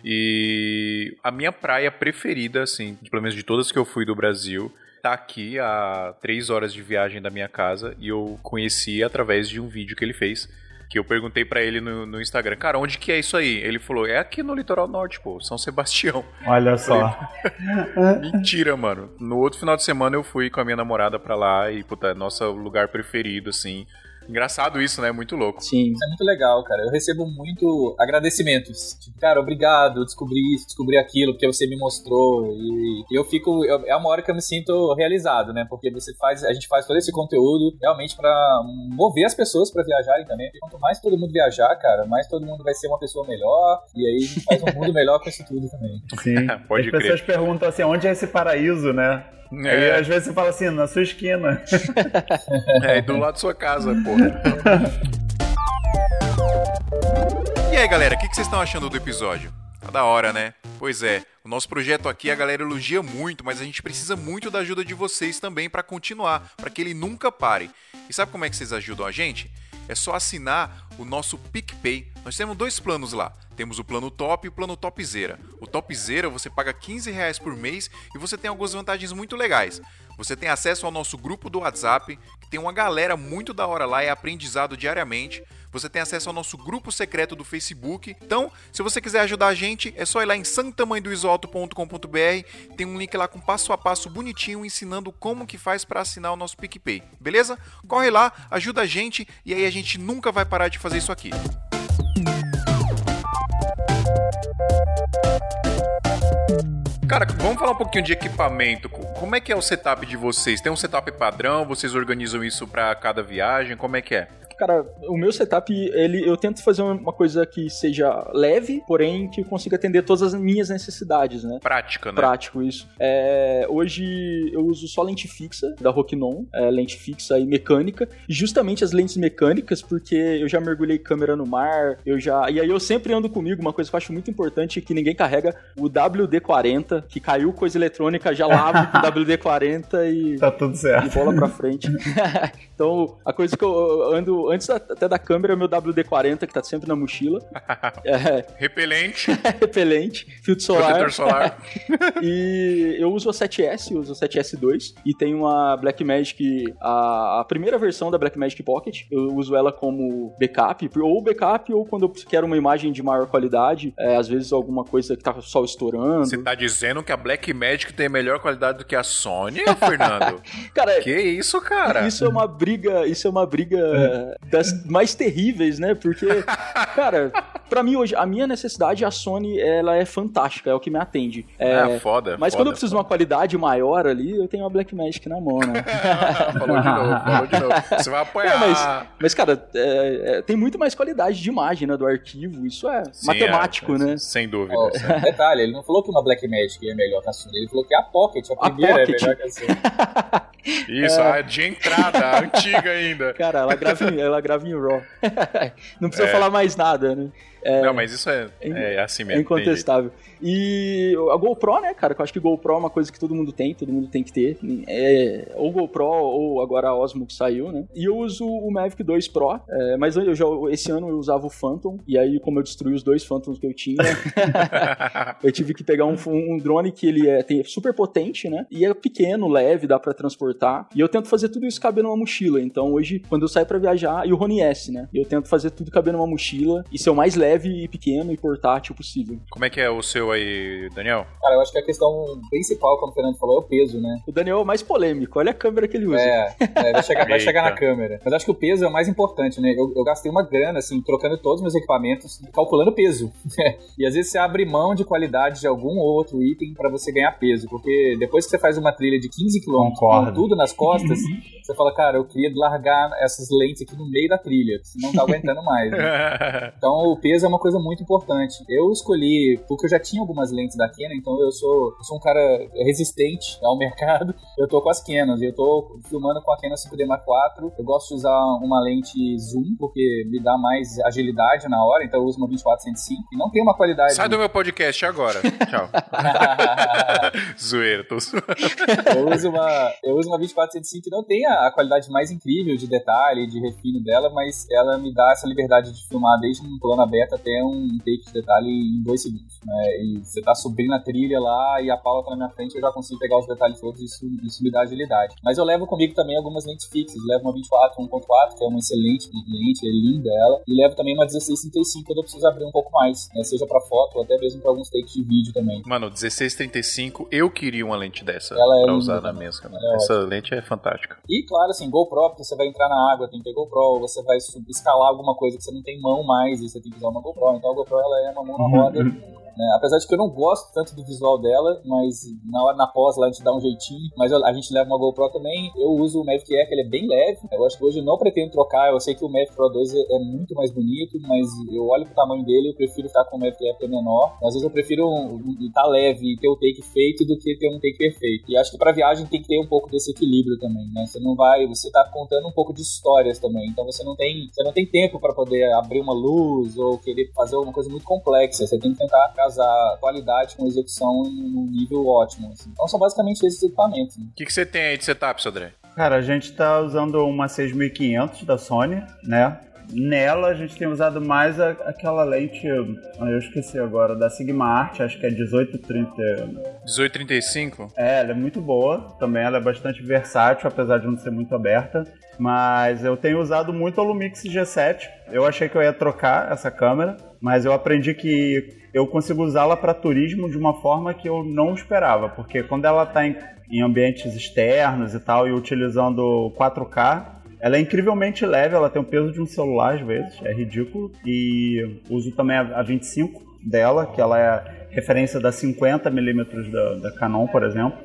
E a minha praia preferida, assim, pelo menos de todas que eu fui do Brasil, tá aqui a três horas de viagem da minha casa, e eu conheci através de um vídeo que ele fez, que eu perguntei pra ele no, no Instagram, cara, onde que é isso aí? Ele falou, é aqui no litoral norte, pô, São Sebastião. Olha só. Mentira, mano. No outro final de semana eu fui com a minha namorada pra lá e, puta, nosso lugar preferido, assim. Engraçado isso, né? Muito louco. Sim. Isso é muito legal, cara. Eu recebo muito agradecimentos. Tipo, cara, obrigado, eu descobri isso, descobri aquilo, porque você me mostrou. E eu fico... Eu, é uma hora que eu me sinto realizado, né? Porque você faz, a gente faz todo esse conteúdo realmente pra mover as pessoas pra viajarem também. Porque quanto mais todo mundo viajar, cara, mais todo mundo vai ser uma pessoa melhor. E aí a gente faz um mundo melhor com isso tudo também. Sim. Pode crer. As pessoas perguntam assim, onde é esse paraíso, né? É. E às vezes você fala assim, na sua esquina. É, do lado da sua casa, porra. E aí, galera, o que vocês estão achando do episódio? Tá da hora, né? Pois é, o nosso projeto aqui a galera elogia muito, mas a gente precisa muito da ajuda de vocês também pra continuar, pra que ele nunca pare. E sabe como é que vocês ajudam a gente? É só assinar o nosso PicPay. Nós temos dois planos lá. Temos o plano top e o plano topzera. O topzera você paga quinze reais por mês e você tem algumas vantagens muito legais. Você tem acesso ao nosso grupo do WhatsApp, que tem uma galera muito da hora lá, é aprendizado diariamente. Você tem acesso ao nosso grupo secreto do Facebook. Então, se você quiser ajudar a gente, é só ir lá em santa mãe do iso alto ponto com ponto b r. Tem um link lá com passo a passo bonitinho, ensinando como que faz para assinar o nosso PicPay. Beleza? Corre lá, ajuda a gente e aí a gente nunca vai parar de fazer isso aqui. Cara, vamos falar um pouquinho de equipamento. Como é que é o setup de vocês? Tem um setup padrão? Vocês organizam isso para cada viagem? Como é que é? Cara, o meu setup, ele, eu tento fazer uma coisa que seja leve, porém que consiga atender todas as minhas necessidades, né? Prática, né? Prático, isso. É, hoje eu uso só lente fixa, da Rokinon, é, lente fixa e mecânica, e justamente as lentes mecânicas, porque eu já mergulhei câmera no mar, eu já... E aí eu sempre ando comigo, uma coisa que eu acho muito importante é que ninguém carrega o W D quarenta, que caiu coisa eletrônica, já lavo com o W D quarenta e... Tá tudo certo. E bola pra frente. Então, a coisa que eu ando... Antes até da câmera, meu W D quarenta, que tá sempre na mochila. É... Repelente. Repelente. Filtro solar. Protetor solar. E eu uso a sete S, uso a sete S dois. E tem uma Blackmagic, a, a primeira versão da Blackmagic Pocket. Eu uso ela como backup. Ou backup, ou quando eu quero uma imagem de maior qualidade. É, às vezes alguma coisa que tá o sol estourando. Você tá dizendo que a Blackmagic tem melhor qualidade do que a Sony, Fernando? Cara, que isso, cara? Isso é uma briga... Isso é uma briga... das mais terríveis, né? Porque, cara, pra mim hoje, a minha necessidade, a Sony, ela é fantástica, é o que me atende. É, é foda. Mas foda, quando eu preciso foda. de uma qualidade maior ali, eu tenho uma Blackmagic na mão, né? Falou de novo, falou de novo. Você vai apanhar. É, mas, mas, cara, é, é, tem muito mais qualidade de imagem, né? Do arquivo, isso é Sim, matemático, é, né? Sem dúvida. Oh, é. Detalhe, ele não falou que uma Blackmagic é melhor que a Sony, ele falou que a Pocket, a, a primeira Pocket. é melhor que a Sony. Isso, é. a de entrada, a antiga ainda. Cara, ela grava em Ela grava em RAW. Não precisa é. falar mais nada, né? É, não, mas isso é, é assim mesmo. É incontestável. E a GoPro, né, cara? Eu acho que GoPro é uma coisa que todo mundo tem, todo mundo tem que ter. É, ou GoPro, ou agora a Osmo que saiu, né? E eu uso o Mavic dois Pro, é, mas eu já, esse ano eu usava o Phantom, e aí como eu destruí os dois Phantoms que eu tinha, eu tive que pegar um, um drone que ele é tem, super potente, né? E é pequeno, leve, dá pra transportar. E eu tento fazer tudo isso cabendo numa mochila. Então hoje, quando eu saio pra viajar, e o Rony S, né? Eu tento fazer tudo cabendo numa mochila, e ser o mais leve leve e pequeno e portátil possível. Como é que é o seu aí, Daniel? Cara, eu acho que a questão principal, como o Fernando falou, é o peso, né? O Daniel é o mais polêmico, olha a câmera que ele usa. É, é vai, chegar, vai chegar na câmera. Mas acho que o peso é o mais importante, né? Eu, eu gastei uma grana, assim, trocando todos os meus equipamentos, calculando peso. E às vezes você abre mão de qualidade de algum outro item pra você ganhar peso, porque depois que você faz uma trilha de quinze quilômetros com tudo nas costas, você fala, cara, eu queria largar essas lentes aqui no meio da trilha, não tá aguentando mais, né? Então o peso é uma coisa muito importante. Eu escolhi, porque eu já tinha algumas lentes da Canon, então eu sou, eu sou um cara resistente ao mercado. Eu tô com as Canons, eu tô filmando com a Canon cinco D Mark quatro, eu gosto de usar uma lente zoom, porque me dá mais agilidade na hora, então eu uso uma vinte e quatro cento e cinco e não tem uma qualidade... Sai do meu podcast agora, tchau. Zoeiro, tô zoando. Eu uso uma, eu uso uma vinte e quatro cento e cinco que não tem a, a qualidade mais incrível de detalhe, de refino dela, mas ela me dá essa liberdade de filmar desde um plano aberto até um take de detalhe em dois segundos, né? E você tá subindo a trilha lá e a Paula tá na minha frente, eu já consigo pegar os detalhes todos e isso, isso me dá agilidade. Mas eu levo comigo também algumas lentes fixas, eu levo uma vinte e quatro, um ponto quatro, que é uma excelente lente, é linda ela, e levo também uma dezesseis trinta e cinco quando eu preciso abrir um pouco mais, né? Seja pra foto ou até mesmo pra alguns takes de vídeo também. Mano, dezesseis trinta e cinco, eu queria uma lente dessa ela pra é usar na mesa. É Essa ótimo. Lente é fantástica. E claro, assim, GoPro, porque você vai entrar na água, tem que ter GoPro, você vai escalar alguma coisa que você não tem mão mais e você tem que usar uma GoPro, então a GoPro ela é uma mão na roda. Né? Apesar de que eu não gosto tanto do visual dela, mas na hora, na pós lá a gente dá um jeitinho, mas a gente leva uma GoPro também. Eu uso o Mavic Air, que ele é bem leve, eu acho que hoje eu não pretendo trocar, eu sei que o Mavic Pro dois é muito mais bonito, mas eu olho pro tamanho dele, eu prefiro ficar com o Mavic Air, que é menor. Às vezes eu prefiro estar um, um, tá leve e ter o take feito do que ter um take perfeito, e acho que pra viagem tem que ter um pouco desse equilíbrio também, né? Você não vai, você tá contando um pouco de histórias também, então você não tem, você não tem tempo pra poder abrir uma luz ou querer fazer alguma coisa muito complexa, você tem que tentar casar qualidade com execução num nível ótimo, assim. Então são basicamente esses equipamentos. O que que você tem aí de setup, Sodré? Cara, a gente tá usando uma seis mil e quinhentos da Sony, né? Nela a gente tem usado mais a, aquela lente, eu esqueci agora, da Sigma Art, acho que é dezoito trinta... dezoito trinta e cinco? É, ela é muito boa também, ela é bastante versátil, apesar de não ser muito aberta. Mas eu tenho usado muito a Lumix G sete, eu achei que eu ia trocar essa câmera, mas eu aprendi que eu consigo usá-la para turismo de uma forma que eu não esperava, porque quando ela está em, em ambientes externos e tal, e utilizando quatro K... Ela é incrivelmente leve, ela tem o peso de um celular às vezes, é ridículo. E uso também a vinte e cinco dela, que ela é referência da cinquenta milímetros da, da Canon, por exemplo.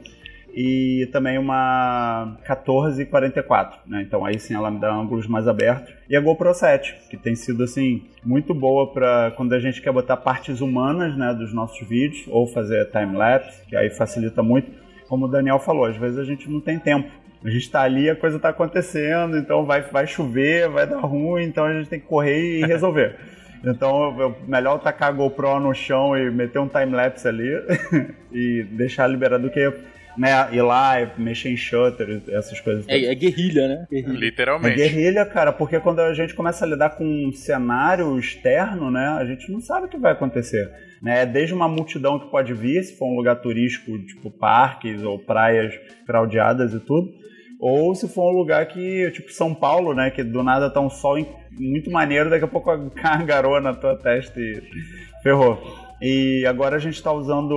E também uma quatorze quarenta e quatro, né? Então aí sim ela me dá ângulos mais abertos. E a GoPro sete, que tem sido assim muito boa para quando a gente quer botar partes humanas, né, dos nossos vídeos, ou fazer time-lapse, que aí facilita muito. Como o Daniel falou, às vezes a gente não tem tempo. A gente tá ali, a coisa tá acontecendo, então vai, vai chover, vai dar ruim, então a gente tem que correr e resolver. Então, eu, melhor tacar a GoPro no chão e meter um time-lapse ali e deixar liberado do que, né, ir lá e mexer em shutter, essas coisas. É, é guerrilha, né? Guerrilha. Literalmente. É guerrilha, cara, porque quando a gente começa a lidar com um cenário externo, né, a gente não sabe o que vai acontecer. Né? Desde uma multidão que pode vir, se for um lugar turístico, tipo parques ou praias craudiadas e tudo, ou se for um lugar que, tipo São Paulo, né, que do nada tá um sol muito maneiro, daqui a pouco cai uma garoa na tua testa e ferrou. E agora a gente tá usando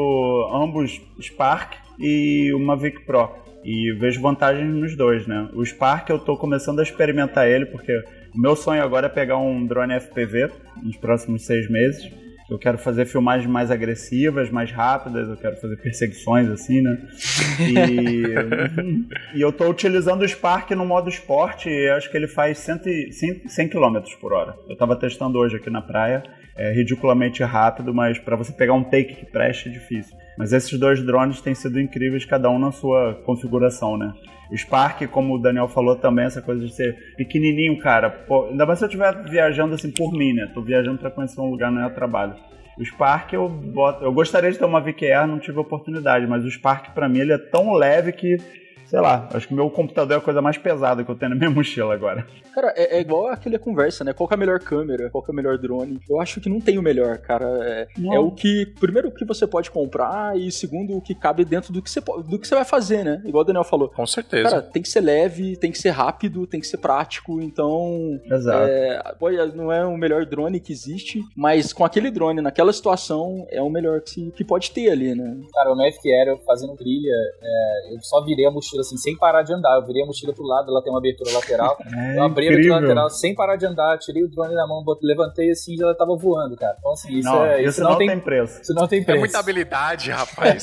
ambos Spark e uma Mavic Pro, e vejo vantagens nos dois, né. O Spark eu tô começando a experimentar ele, porque o meu sonho agora é pegar um drone F P V nos próximos seis meses. Eu quero fazer filmagens mais agressivas, mais rápidas, eu quero fazer perseguições assim, né? E, e eu tô utilizando o Spark no modo esporte, e acho que ele faz cem quilômetros por hora. Eu tava testando hoje aqui na praia, é ridiculamente rápido, mas para você pegar um take que preste é difícil. Mas esses dois drones têm sido incríveis, cada um na sua configuração, né? O Spark, como o Daniel falou também, essa coisa de ser pequenininho, cara. Pô, ainda mais se eu estiver viajando assim por mim, né? Tô viajando pra conhecer um lugar, não é a trabalho. O Spark, eu, boto... eu gostaria de ter uma Mavic Air, não tive oportunidade, mas o Spark pra mim ele é tão leve que sei lá, acho que meu computador é a coisa mais pesada que eu tenho na minha mochila agora. Cara, é, é igual aquela conversa, né? Qual que é a melhor câmera? Qual que é o melhor drone? Eu acho que não tem o melhor, cara. É, é o que, primeiro, o que você pode comprar e, segundo, o que cabe dentro do que você, do que você vai fazer, né? Igual o Daniel falou. Com certeza. Cara, tem que ser leve, tem que ser rápido, tem que ser prático, então... Exato. É, não é o melhor drone que existe, mas com aquele drone, naquela situação, é o melhor que, que pode ter ali, né? Cara, no F Q R, eu fazendo trilha, é, eu só virei a mochila assim, sem parar de andar. Eu virei a mochila pro lado, ela tem uma abertura lateral. É, eu abri incrível. a abertura lateral sem parar de andar, tirei o drone na mão, levantei assim e ela tava voando, cara. Então assim, isso não, é... Isso, isso não, não tem, tem preço. Isso não tem preço. É muita habilidade, rapaz.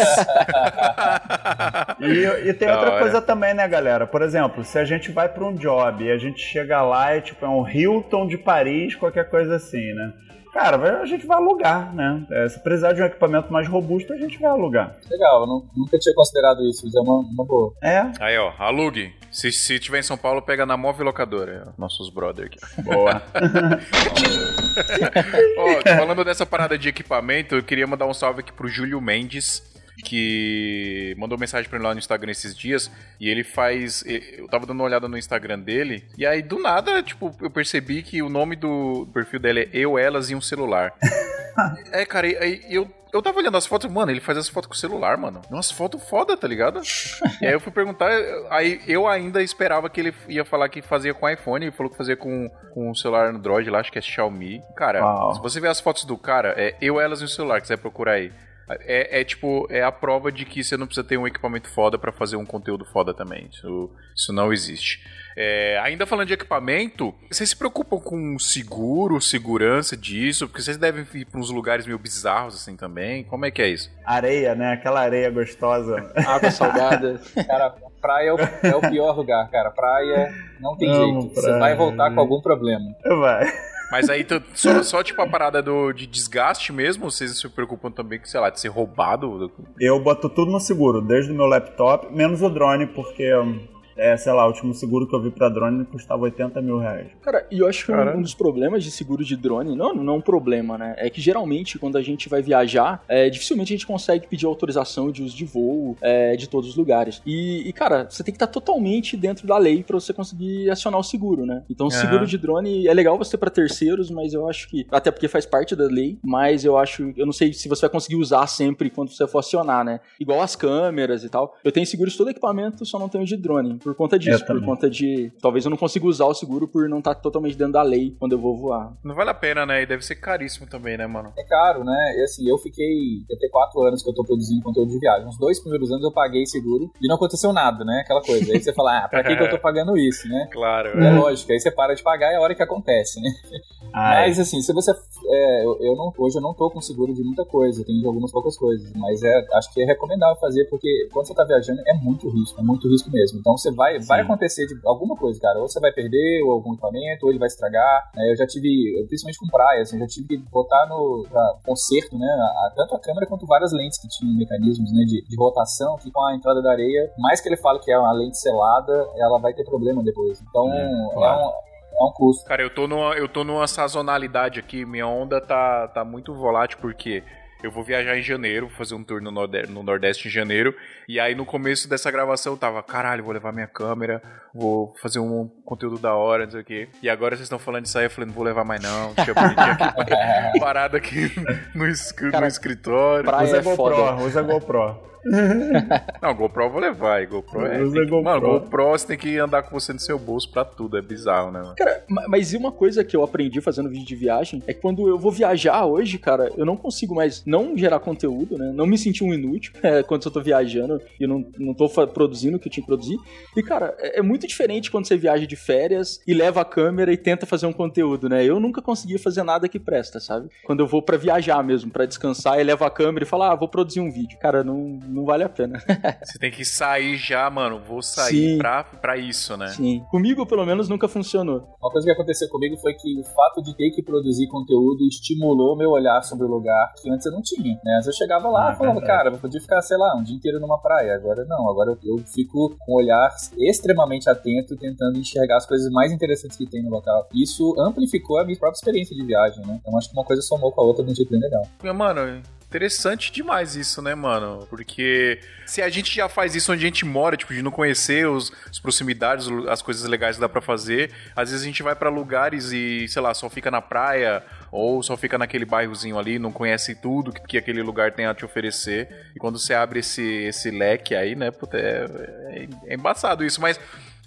e, e tem da outra hora. Coisa também, né, galera? Por exemplo, se a gente vai pra um job e a gente chega lá e tipo, é um Hilton de Paris, qualquer coisa assim, né? Cara, a gente vai alugar, né? É, se precisar de um equipamento mais robusto, a gente vai alugar. Legal, eu não, nunca tinha considerado isso, mas é uma, uma boa. É. Aí, ó, alugue. Se, se tiver em São Paulo, pega na Move Locadora, nossos brother aqui. Boa. Ó, falando dessa parada de equipamento, eu queria mandar um salve aqui pro Júlio Mendes, que mandou mensagem pra ele lá no Instagram esses dias, e ele faz... Eu tava dando uma olhada no Instagram dele, e aí, do nada, tipo, eu percebi que o nome do perfil dele é Eu, Elas e um Celular. É, cara, aí eu... Eu tava olhando as fotos, mano, ele faz as fotos com o celular, mano. Umas fotos foda, tá ligado? E aí eu fui perguntar, aí eu ainda esperava que ele ia falar que fazia com iPhone, ele falou que fazia com, com o celular Android lá, acho que é Xiaomi. Cara, wow. Se você ver as fotos do cara, é Eu, Elas e um Celular, que você vai procurar aí. É, é tipo, é a prova de que você não precisa ter um equipamento foda pra fazer um conteúdo foda também. Isso, isso não existe. É, ainda falando de equipamento, vocês se preocupam com seguro, segurança disso? Porque vocês devem ir pra uns lugares meio bizarros assim também. Como é que é isso? Areia, né? Aquela areia gostosa. Água salgada. Cara, praia é o, é o pior lugar, cara. Praia não tem não, jeito. Praia. Você vai voltar com algum problema. Vai. Mas aí, só, só tipo a parada do, de desgaste mesmo? Vocês se preocupam também com, sei lá, de ser roubado? Eu boto tudo no seguro, desde o meu laptop, menos o drone, porque... É, sei lá, o último seguro que eu vi pra drone custava oitenta mil reais. Cara, e eu acho que um, um dos problemas de seguro de drone, não, não é um problema, né? É que geralmente quando a gente vai viajar, é, dificilmente a gente consegue pedir autorização de uso de voo é, de todos os lugares. E, e, cara, você tem que estar totalmente dentro da lei pra você conseguir acionar o seguro, né? Então, o seguro de drone é legal você ter pra terceiros, mas eu acho que, até porque faz parte da lei, mas eu acho, eu não sei se você vai conseguir usar sempre quando você for acionar, né? Igual as câmeras e tal. Eu tenho seguro de todo equipamento, só não tenho de drone. Por conta disso, por conta de... Talvez eu não consiga usar o seguro por não estar totalmente dentro da lei quando eu vou voar. Não vale a pena, né? E deve ser caríssimo também, né, mano? É caro, né? E assim, eu fiquei... Até quatro anos que eu tô produzindo conteúdo de viagem. Uns dois primeiros anos eu paguei seguro e não aconteceu nada, né? Aquela coisa. Aí você fala, ah, pra que, que eu tô pagando isso, né? Claro. É, é lógico. Aí você para de pagar e é a hora que acontece, né? Ai. Mas assim, se você... É, eu, eu não, hoje eu não tô com seguro de muita coisa. Tem de algumas poucas coisas. Mas é, acho que é recomendável fazer porque quando você tá viajando é muito risco. É muito risco mesmo. Então você Vai, vai acontecer de alguma coisa, cara. Ou você vai perder ou algum equipamento, ou ele vai estragar. Eu já tive, principalmente com praia, assim, eu já tive que botar no conserto, né? A, tanto a câmera quanto várias lentes que tinham mecanismos, né, de, de rotação, que com a entrada da areia, mais que ele fale que é uma lente selada, ela vai ter problema depois. Então, é, claro. é um... É um custo. Cara, eu tô numa, eu tô numa sazonalidade aqui, minha onda tá, tá muito volátil, porque eu vou viajar em janeiro, vou fazer um tour no Nordeste, no Nordeste em janeiro, e aí no começo dessa gravação eu tava, caralho, vou levar minha câmera, vou fazer um conteúdo da hora, não sei o quê, e agora vocês estão falando isso aí, eu falei, não vou levar mais não, deixa eu pedir aqui, parada aqui no, escr- Cara, no escritório. Usa é GoPro, foda. usa GoPro. Não, GoPro eu vou levar, e GoPro é... Usa tem que, GoPro. Mano, GoPro você tem que andar com você no seu bolso pra tudo, é bizarro, né? Cara, mas e uma coisa que eu aprendi fazendo vídeo de viagem, é que quando eu vou viajar hoje, cara, eu não consigo mais não gerar conteúdo, né? Não me sentir um inútil é, quando eu tô viajando e não, não tô produzindo o que eu tinha que produzir. E, cara, é muito diferente quando você viaja de férias e leva a câmera e tenta fazer um conteúdo, né? Eu nunca conseguia fazer nada que presta, sabe? Quando eu vou pra viajar mesmo, pra descansar, e levo a câmera e falo, ah, vou produzir um vídeo. Cara, não... Não vale a pena. Você tem que sair já, mano. Vou sair pra, pra isso, né? Sim. Comigo, pelo menos, nunca funcionou. Uma coisa que aconteceu comigo foi que o fato de ter que produzir conteúdo estimulou meu olhar sobre o lugar que antes eu não tinha, né? Antes eu chegava lá e ah, falava, cara, eu podia ficar, sei lá, um dia inteiro numa praia. Agora não. Agora eu, eu fico com um olhar extremamente atento, tentando enxergar as coisas mais interessantes que tem no local. Isso amplificou a minha própria experiência de viagem, né? Então acho que uma coisa somou com a outra de um jeito bem legal. Mano, Interessante demais isso, né, mano? Porque se a gente já faz isso onde a gente mora, tipo, de não conhecer os, as proximidades, as coisas legais que dá pra fazer, às vezes a gente vai pra lugares e, sei lá, só fica na praia ou só fica naquele bairrozinho ali, não conhece tudo que, que aquele lugar tem a te oferecer. E quando você abre esse, esse leque aí, né, puta, é, é, é embaçado isso, mas...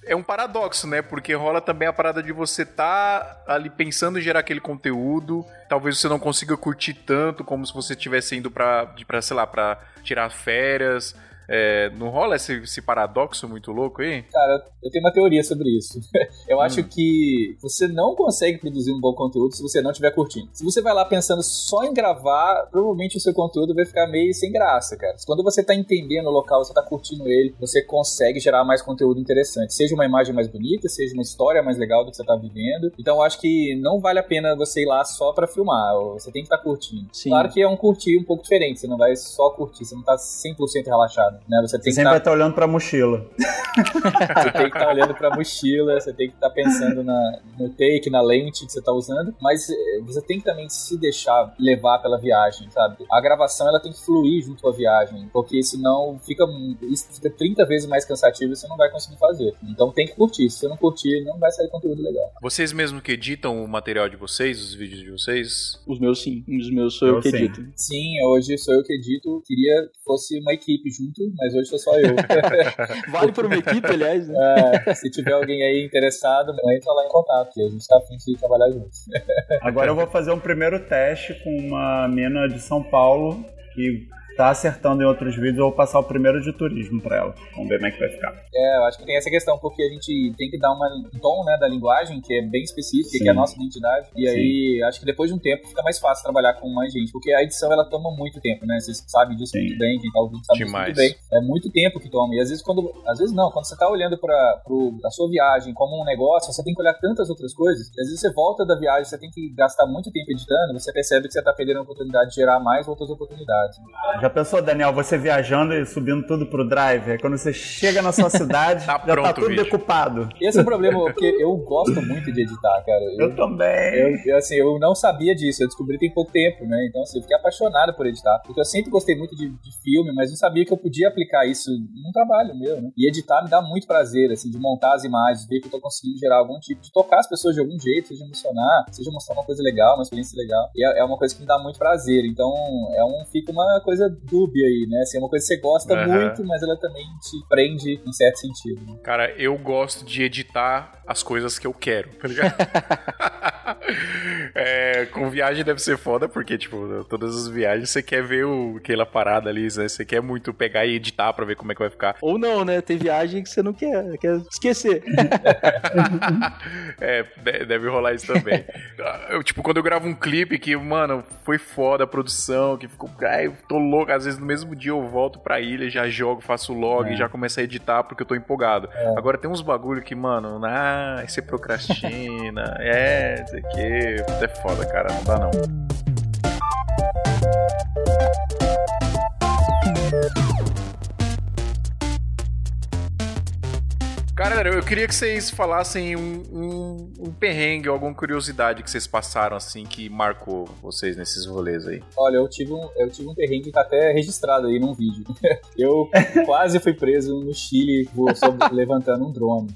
É um paradoxo, né? Porque rola também a parada de você tá ali pensando em gerar aquele conteúdo. Talvez você não consiga curtir tanto como se você estivesse indo pra, pra, sei lá, pra tirar férias. É, não rola esse, esse paradoxo muito louco aí? Cara, eu tenho uma teoria sobre isso. Eu acho hum. que você não consegue produzir um bom conteúdo se você não estiver curtindo. Se você vai lá pensando só em gravar, provavelmente o seu conteúdo vai ficar meio sem graça, cara. Quando você tá entendendo o local, você tá curtindo ele, você consegue gerar mais conteúdo interessante. Seja uma imagem mais bonita, seja uma história mais legal do que você tá vivendo. Então eu acho que não vale a pena você ir lá só pra filmar. Você tem que estar curtindo. Sim. Claro que é um curtir um pouco diferente. Você não vai só curtir, você não tá cem por cento relaxado. Né? Você, tem você que sempre tá... vai estar tá olhando pra mochila. Você tem que estar tá olhando pra mochila, você tem que estar tá pensando na, no take, na lente que você tá usando, mas você tem que também se deixar levar pela viagem, sabe? A gravação, ela tem que fluir junto com a viagem, porque senão fica, fica trinta vezes mais cansativo e você não vai conseguir fazer. Então tem que curtir. Se você não curtir, não vai sair conteúdo legal. Vocês mesmos que editam o material de vocês, os vídeos de vocês? Os meus sim. Os meus sou eu, eu que sim. edito. Sim, hoje sou eu que edito. Queria que fosse uma equipe junto, mas hoje sou só eu. Vale por uma equipe, aliás, né? É, se tiver alguém aí interessado, entra lá em contato, que a gente tá afim de trabalhar juntos. Agora eu vou fazer um primeiro teste com uma mina de São Paulo que tá acertando em outros vídeos. Eu vou passar o primeiro de turismo pra ela. Vamos ver como é que vai ficar. É, eu acho que tem essa questão, porque a gente tem que dar uma, um tom, né, da linguagem, que é bem específica, Sim. que é a nossa identidade. E Sim. aí, acho que depois de um tempo fica mais fácil trabalhar com mais gente, porque a edição, ela toma muito tempo, né? Vocês sabem disso Sim. muito bem, quem tá ouvindo sabe disso muito bem. É muito tempo que toma. E às vezes, quando... Às vezes não, quando você tá olhando pra, pro, pra sua viagem como um negócio, você tem que olhar tantas outras coisas, que às vezes você volta da viagem, você tem que gastar muito tempo editando, você percebe que você tá perdendo a oportunidade de gerar mais outras oportunidades. Já Já pensou, Daniel, você viajando e subindo tudo pro drive? Aí quando você chega na sua cidade, tá já tá tudo decupado. Esse é o problema, porque eu gosto muito de editar, cara. Eu, eu também. Eu, assim, eu não sabia disso, eu descobri tem pouco tempo, né? Então, assim, eu fiquei apaixonado por editar. Porque eu sempre gostei muito de, de filme, mas não sabia que eu podia aplicar isso num trabalho meu, né? E editar me dá muito prazer, assim, de montar as imagens, ver que eu tô conseguindo gerar algum tipo, de tocar as pessoas de algum jeito, seja emocionar, seja mostrar uma coisa legal, uma experiência legal. E é, é uma coisa que me dá muito prazer. Então, é um, fica uma coisa dúbia aí, né? Assim, é uma coisa que você gosta uhum. muito, mas ela também te prende em certo sentido. Né? Cara, eu gosto de editar as coisas que eu quero, tá ligado? É, com viagem deve ser foda, porque, tipo, todas as viagens você quer ver o, aquela parada ali, né? Você quer muito pegar e editar pra ver como é que vai ficar. Ou não, né? Tem viagem que você não quer, quer esquecer. É, deve rolar isso também. Eu, tipo, quando eu gravo um clipe que, mano, foi foda a produção, que ficou... Ai, eu tô louco. Às vezes no mesmo dia eu volto pra ilha, já jogo, faço log, é. já começo a editar porque eu tô empolgado. É. Agora tem uns bagulho que, mano, ah, você procrastina, é, sei o quê, é foda, cara, não dá não. Galera, eu queria que vocês falassem um, um, um perrengue, alguma curiosidade que vocês passaram, assim, que marcou vocês nesses rolês aí. Olha, eu tive um, eu tive um perrengue que tá até registrado aí num vídeo. Eu quase fui preso no Chile levantando um drone.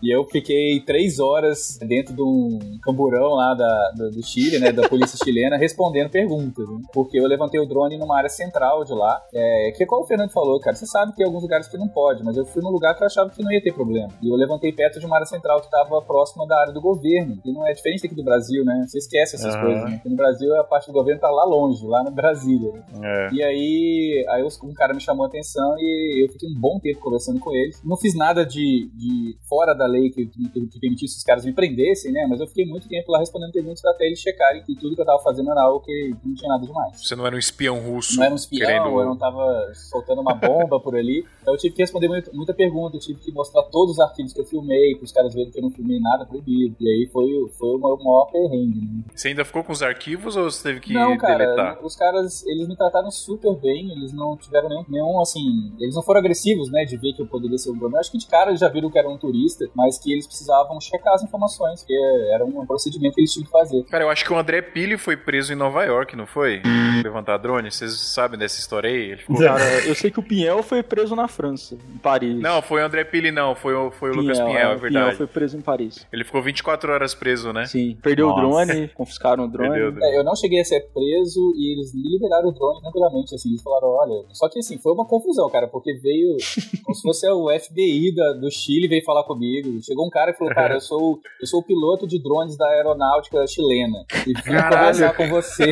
E eu fiquei três horas dentro de um camburão lá da, do, do Chile, né, da polícia chilena, respondendo perguntas, né? Porque eu levantei o drone numa área central de lá, é, que é como o Fernando falou, cara, você sabe que tem alguns lugares que não pode, mas eu fui num lugar que eu achava que não ia ter problema. E eu levantei perto de uma área central que estava próxima da área do governo, que não é diferente daqui do Brasil, né? Você esquece essas uhum. coisas, né? Porque no Brasil a parte do governo tá lá longe, lá na Brasília, né? É. E aí, aí um cara me chamou a atenção e eu fiquei um bom tempo conversando com ele. Não fiz nada de, de fora da lei que, que, que permitisse que os caras me prendessem, né? Mas eu fiquei muito tempo lá respondendo perguntas até eles checarem que tudo que eu tava fazendo era algo que não tinha nada demais. Você não era um espião russo? Não era um espião, querendo... eu não tava soltando uma bomba por ali. Então eu tive que responder muito, muita pergunta, eu tive que mostrar todo todos os arquivos que eu filmei, para os caras verem que eu não filmei nada proibido. E aí foi, foi o maior, maior perrengue, né? Você ainda ficou com os arquivos ou você teve que não, cara, deletar? Os caras, eles me trataram super bem, eles não tiveram nenhum, nenhum, assim, eles não foram agressivos, né, de ver que eu poderia ser um problema. Acho que de cara eles já viram que era um turista, mas que eles precisavam checar as informações, que era um procedimento que eles tinham que fazer. Cara, eu acho que o André Pili foi preso em Nova York, não foi? Levantar drone, vocês sabem dessa história aí? Ele ficou... Cara, eu sei que o Pinhel foi preso na França, em Paris. Não, foi o André Pili não, foi o, foi o Pinhel, Lucas Pinhel, é, é verdade. O Pinhel foi preso em Paris. Ele ficou vinte e quatro horas preso, né? Sim, perdeu Nossa. o drone, confiscaram o drone. O drone. É, eu não cheguei a ser preso e eles liberaram o drone tranquilamente, assim, eles falaram, olha... Só que, assim, foi uma confusão, cara, porque veio como se fosse o F B I da, do Chile veio falar comigo. Chegou um cara e falou, cara, eu sou, eu sou o piloto de drones da aeronáutica chilena e vim conversar com você.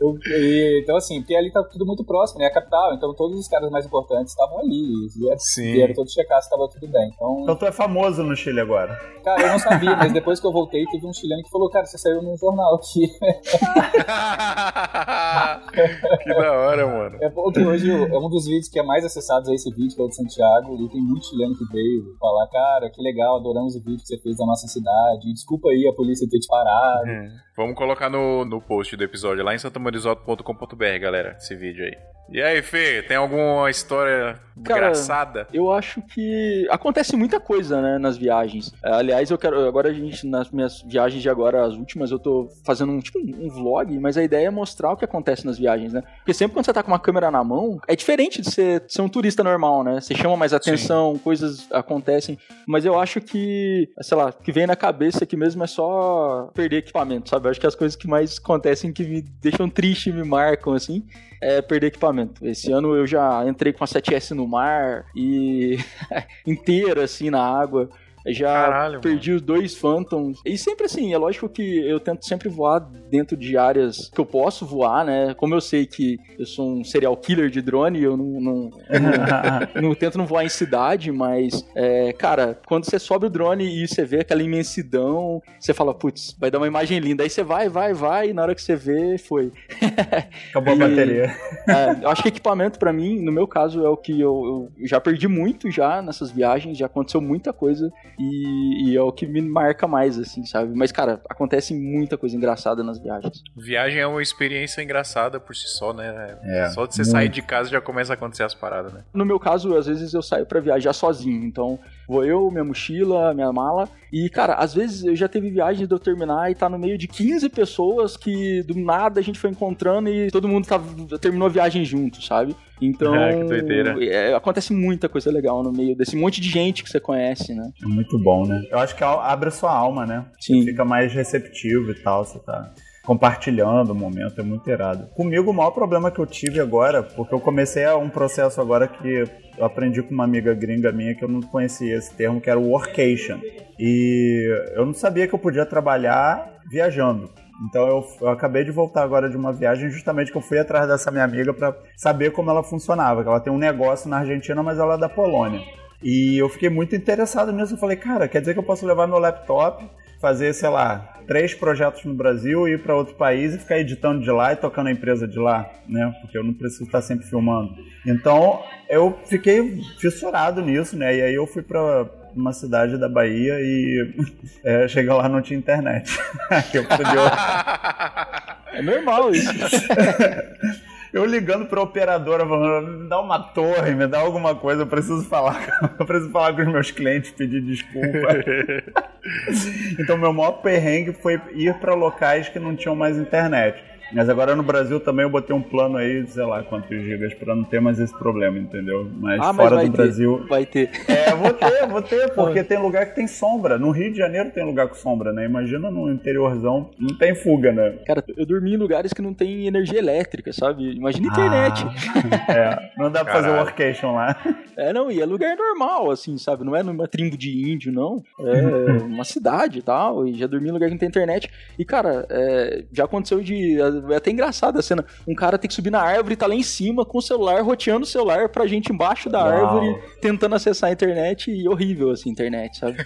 eu, e, então, assim, porque ali tá tudo muito próximo, né? A capital, então todos os caras mais importantes estavam ali, vieram, vieram todos checar se tava tudo bem. Então... então tu é famoso no Chile agora. Cara, eu não sabia, mas depois que eu voltei, teve um chileno que falou, cara, você saiu num jornal aqui. Que da hora, mano. É porque hoje é um dos vídeos que é mais acessados a esse vídeo, que é o de Santiago, e tem muito chileno que veio falar, cara, que legal, adoramos o vídeo que você fez da nossa cidade, desculpa aí a polícia ter te parado. Hum. Vamos colocar no, no post do episódio, lá em santa mãe do iso alto ponto com ponto b r, galera, esse vídeo aí. E aí, Fê, tem alguma história Cara, engraçada? Eu acho que acontece muita coisa, né, nas viagens. Aliás, eu quero, agora a gente, nas minhas viagens de agora, as últimas, eu tô fazendo um, tipo um vlog, mas a ideia é mostrar o que acontece nas viagens, né? Porque sempre quando você tá com uma câmera na mão, é diferente de ser, de ser um turista normal, né? Você chama mais atenção, Sim. coisas acontecem, mas eu acho que, sei lá, que vem na cabeça que mesmo é só perder equipamento, sabe? Eu acho que as coisas que mais acontecem, que me deixam triste, me marcam, assim, é perder equipamento. Esse ano eu já entrei com a sete S no mar e inteira, assim, na água. Já Caralho, perdi mano. os dois Phantoms. E sempre assim, é lógico que eu tento sempre voar dentro de áreas que eu posso voar, né? Como eu sei que eu sou um serial killer de drone, eu não, não, eu não, não tento não voar em cidade, mas é, cara, quando você sobe o drone e você vê aquela imensidão, você fala, putz, vai dar uma imagem linda. Aí você vai, vai, vai, e na hora que você vê, foi. Acabou e, a bateria. É, eu acho que equipamento pra mim, no meu caso, é o que eu, eu já perdi muito já nessas viagens, já aconteceu muita coisa. E, e é o que me marca mais, assim, sabe? Mas, cara, acontece muita coisa engraçada nas viagens. Viagem é uma experiência engraçada por si só, né? É, só de você muito. sair de casa já começa a acontecer as paradas, né? No meu caso, às vezes eu saio pra viajar sozinho, então vou eu, minha mochila, minha mala. E, cara, às vezes eu já teve viagem de eu terminar e tá no meio de quinze pessoas que do nada a gente foi encontrando e todo mundo tá, terminou a viagem junto, sabe? Então, é, que doideira. É, acontece muita coisa legal no meio desse monte de gente que você conhece, né? É muito bom, né? Eu acho que abre a sua alma, né? Sim. Você fica mais receptivo e tal, você tá compartilhando o momento, é muito irado. Comigo, o maior problema que eu tive agora, porque eu comecei um processo agora que eu aprendi com uma amiga gringa minha que eu não conhecia esse termo, que era o workation. E eu não sabia que eu podia trabalhar viajando. Então eu, eu acabei de voltar agora de uma viagem, justamente que eu fui atrás dessa minha amiga para saber como ela funcionava, que ela tem um negócio na Argentina, mas ela é da Polônia. E eu fiquei muito interessado nisso, eu falei, cara, quer dizer que eu posso levar meu laptop, fazer, sei lá, três projetos no Brasil, ir para outro país e ficar editando de lá e tocando a empresa de lá, né? Porque eu não preciso estar sempre filmando. Então eu fiquei fissurado nisso, né? E aí eu fui para... numa cidade da Bahia e é, chega lá não tinha internet. Eu é normal isso. Eu ligando pra operadora, falando, me dá uma torre, me dá alguma coisa, eu preciso falar, eu preciso falar com os meus clientes, pedir desculpa. Então meu maior perrengue foi ir pra locais que não tinham mais internet. Mas agora no Brasil também eu botei um plano aí, sei lá quantos gigas, pra não ter mais esse problema, entendeu? Mas ah, fora mas do ter, Brasil... vai ter. É, vou ter, vou ter, porque tem lugar que tem sombra. No Rio de Janeiro tem lugar com sombra, né? Imagina no interiorzão, não tem fuga, né? Cara, eu dormi em lugares que não tem energia elétrica, sabe? Imagina internet. Ah, é, não dá pra Caralho. fazer workation lá. É, não, e é lugar normal, assim, sabe? Não é numa tribo de índio, não. É uma cidade e tal, e já dormi em lugar que não tem internet. E, cara, é, já aconteceu de... É até engraçada a cena. Um cara tem que subir na árvore e tá lá em cima com o celular, roteando o celular pra gente embaixo da Uau. árvore, tentando acessar a internet. E horrível, assim, internet, sabe?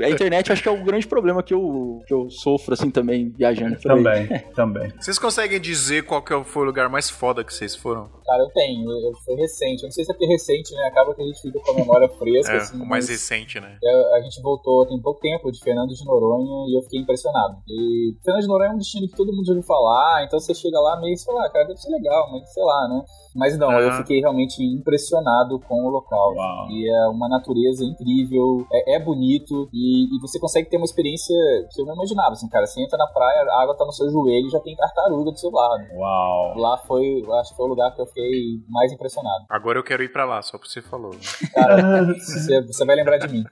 É, a internet acho que é o grande problema que eu, que eu sofro, assim, também, viajando. Por também, aí. também. Vocês conseguem dizer qual que foi o lugar mais foda que vocês foram? Cara, eu tenho. Eu, eu fui recente. Eu não sei se é porque recente, né? Acaba que a gente fica com a memória fresca. É, assim, o mais recente, né? A, a gente voltou tem pouco tempo de Fernando de Noronha e eu fiquei impressionado. E Fernando de Noronha é um destino que todo mundo já ouviu falar, então você chega lá meio, sei lá, cara, deve ser legal, mas sei lá, né? Mas não, ah. eu fiquei realmente impressionado com o local. Uau. E é uma natureza incrível, é, é bonito e, e você consegue ter uma experiência que eu não imaginava, assim, cara. Você entra na praia, a água tá no seu joelho e já tem tartaruga do seu lado. Uau! Lá foi, acho que foi o lugar que eu fiquei mais impressionado. Agora eu quero ir pra lá, só porque você falou. Cara, você, você vai lembrar de mim.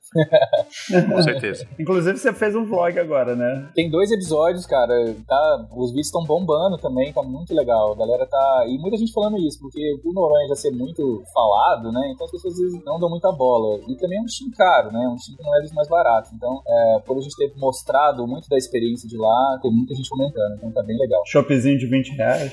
Com certeza. Inclusive você fez um vlog agora, né? Tem dois episódios, cara, tá, os vídeos estão bombando também, tá muito legal. A galera tá... E muita gente falando isso, porque o Noronha já ser muito falado, né? Então as pessoas às vezes não dão muita bola. E também é um destino caro, né? Um destino que não é dos mais baratos. Então, é, por a gente ter mostrado muito da experiência de lá, tem muita gente comentando. Então tá bem legal. Shopzinho de vinte reais.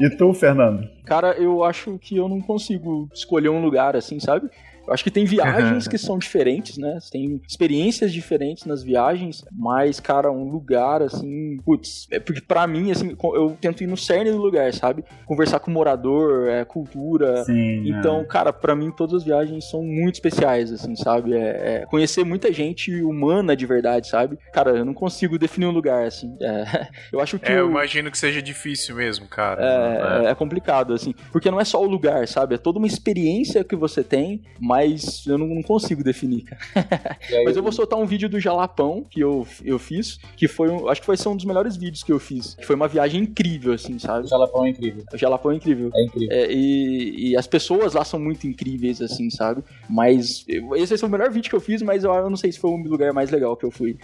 E tu, Fernando? Cara, eu acho que eu não consigo escolher um lugar assim, sabe? Eu acho que tem viagens que são diferentes, né? Tem experiências diferentes nas viagens, mas, cara, um lugar, assim... Putz, é porque pra mim, assim, eu tento ir no cerne do lugar, sabe? Conversar com o morador, é, cultura... Sim, então, né? Cara, pra mim, todas as viagens são muito especiais, assim, sabe? É, é conhecer muita gente humana de verdade, sabe? Cara, eu não consigo definir um lugar, assim. É, eu acho que... É, eu o... imagino que seja difícil mesmo, cara. É, é. é complicado, assim. Porque não é só o lugar, sabe? É toda uma experiência que você tem... Mas eu não, não consigo definir, cara. Aí, mas eu vou soltar um vídeo do Jalapão que eu, eu fiz, que foi um, acho que vai ser um dos melhores vídeos que eu fiz. Que foi uma viagem incrível, assim, sabe? O Jalapão é incrível. O Jalapão é incrível. É incrível. É, e, e as pessoas lá são muito incríveis, assim, sabe? Mas esse foi o melhor vídeo que eu fiz, mas eu, eu não sei se foi o lugar mais legal que eu fui.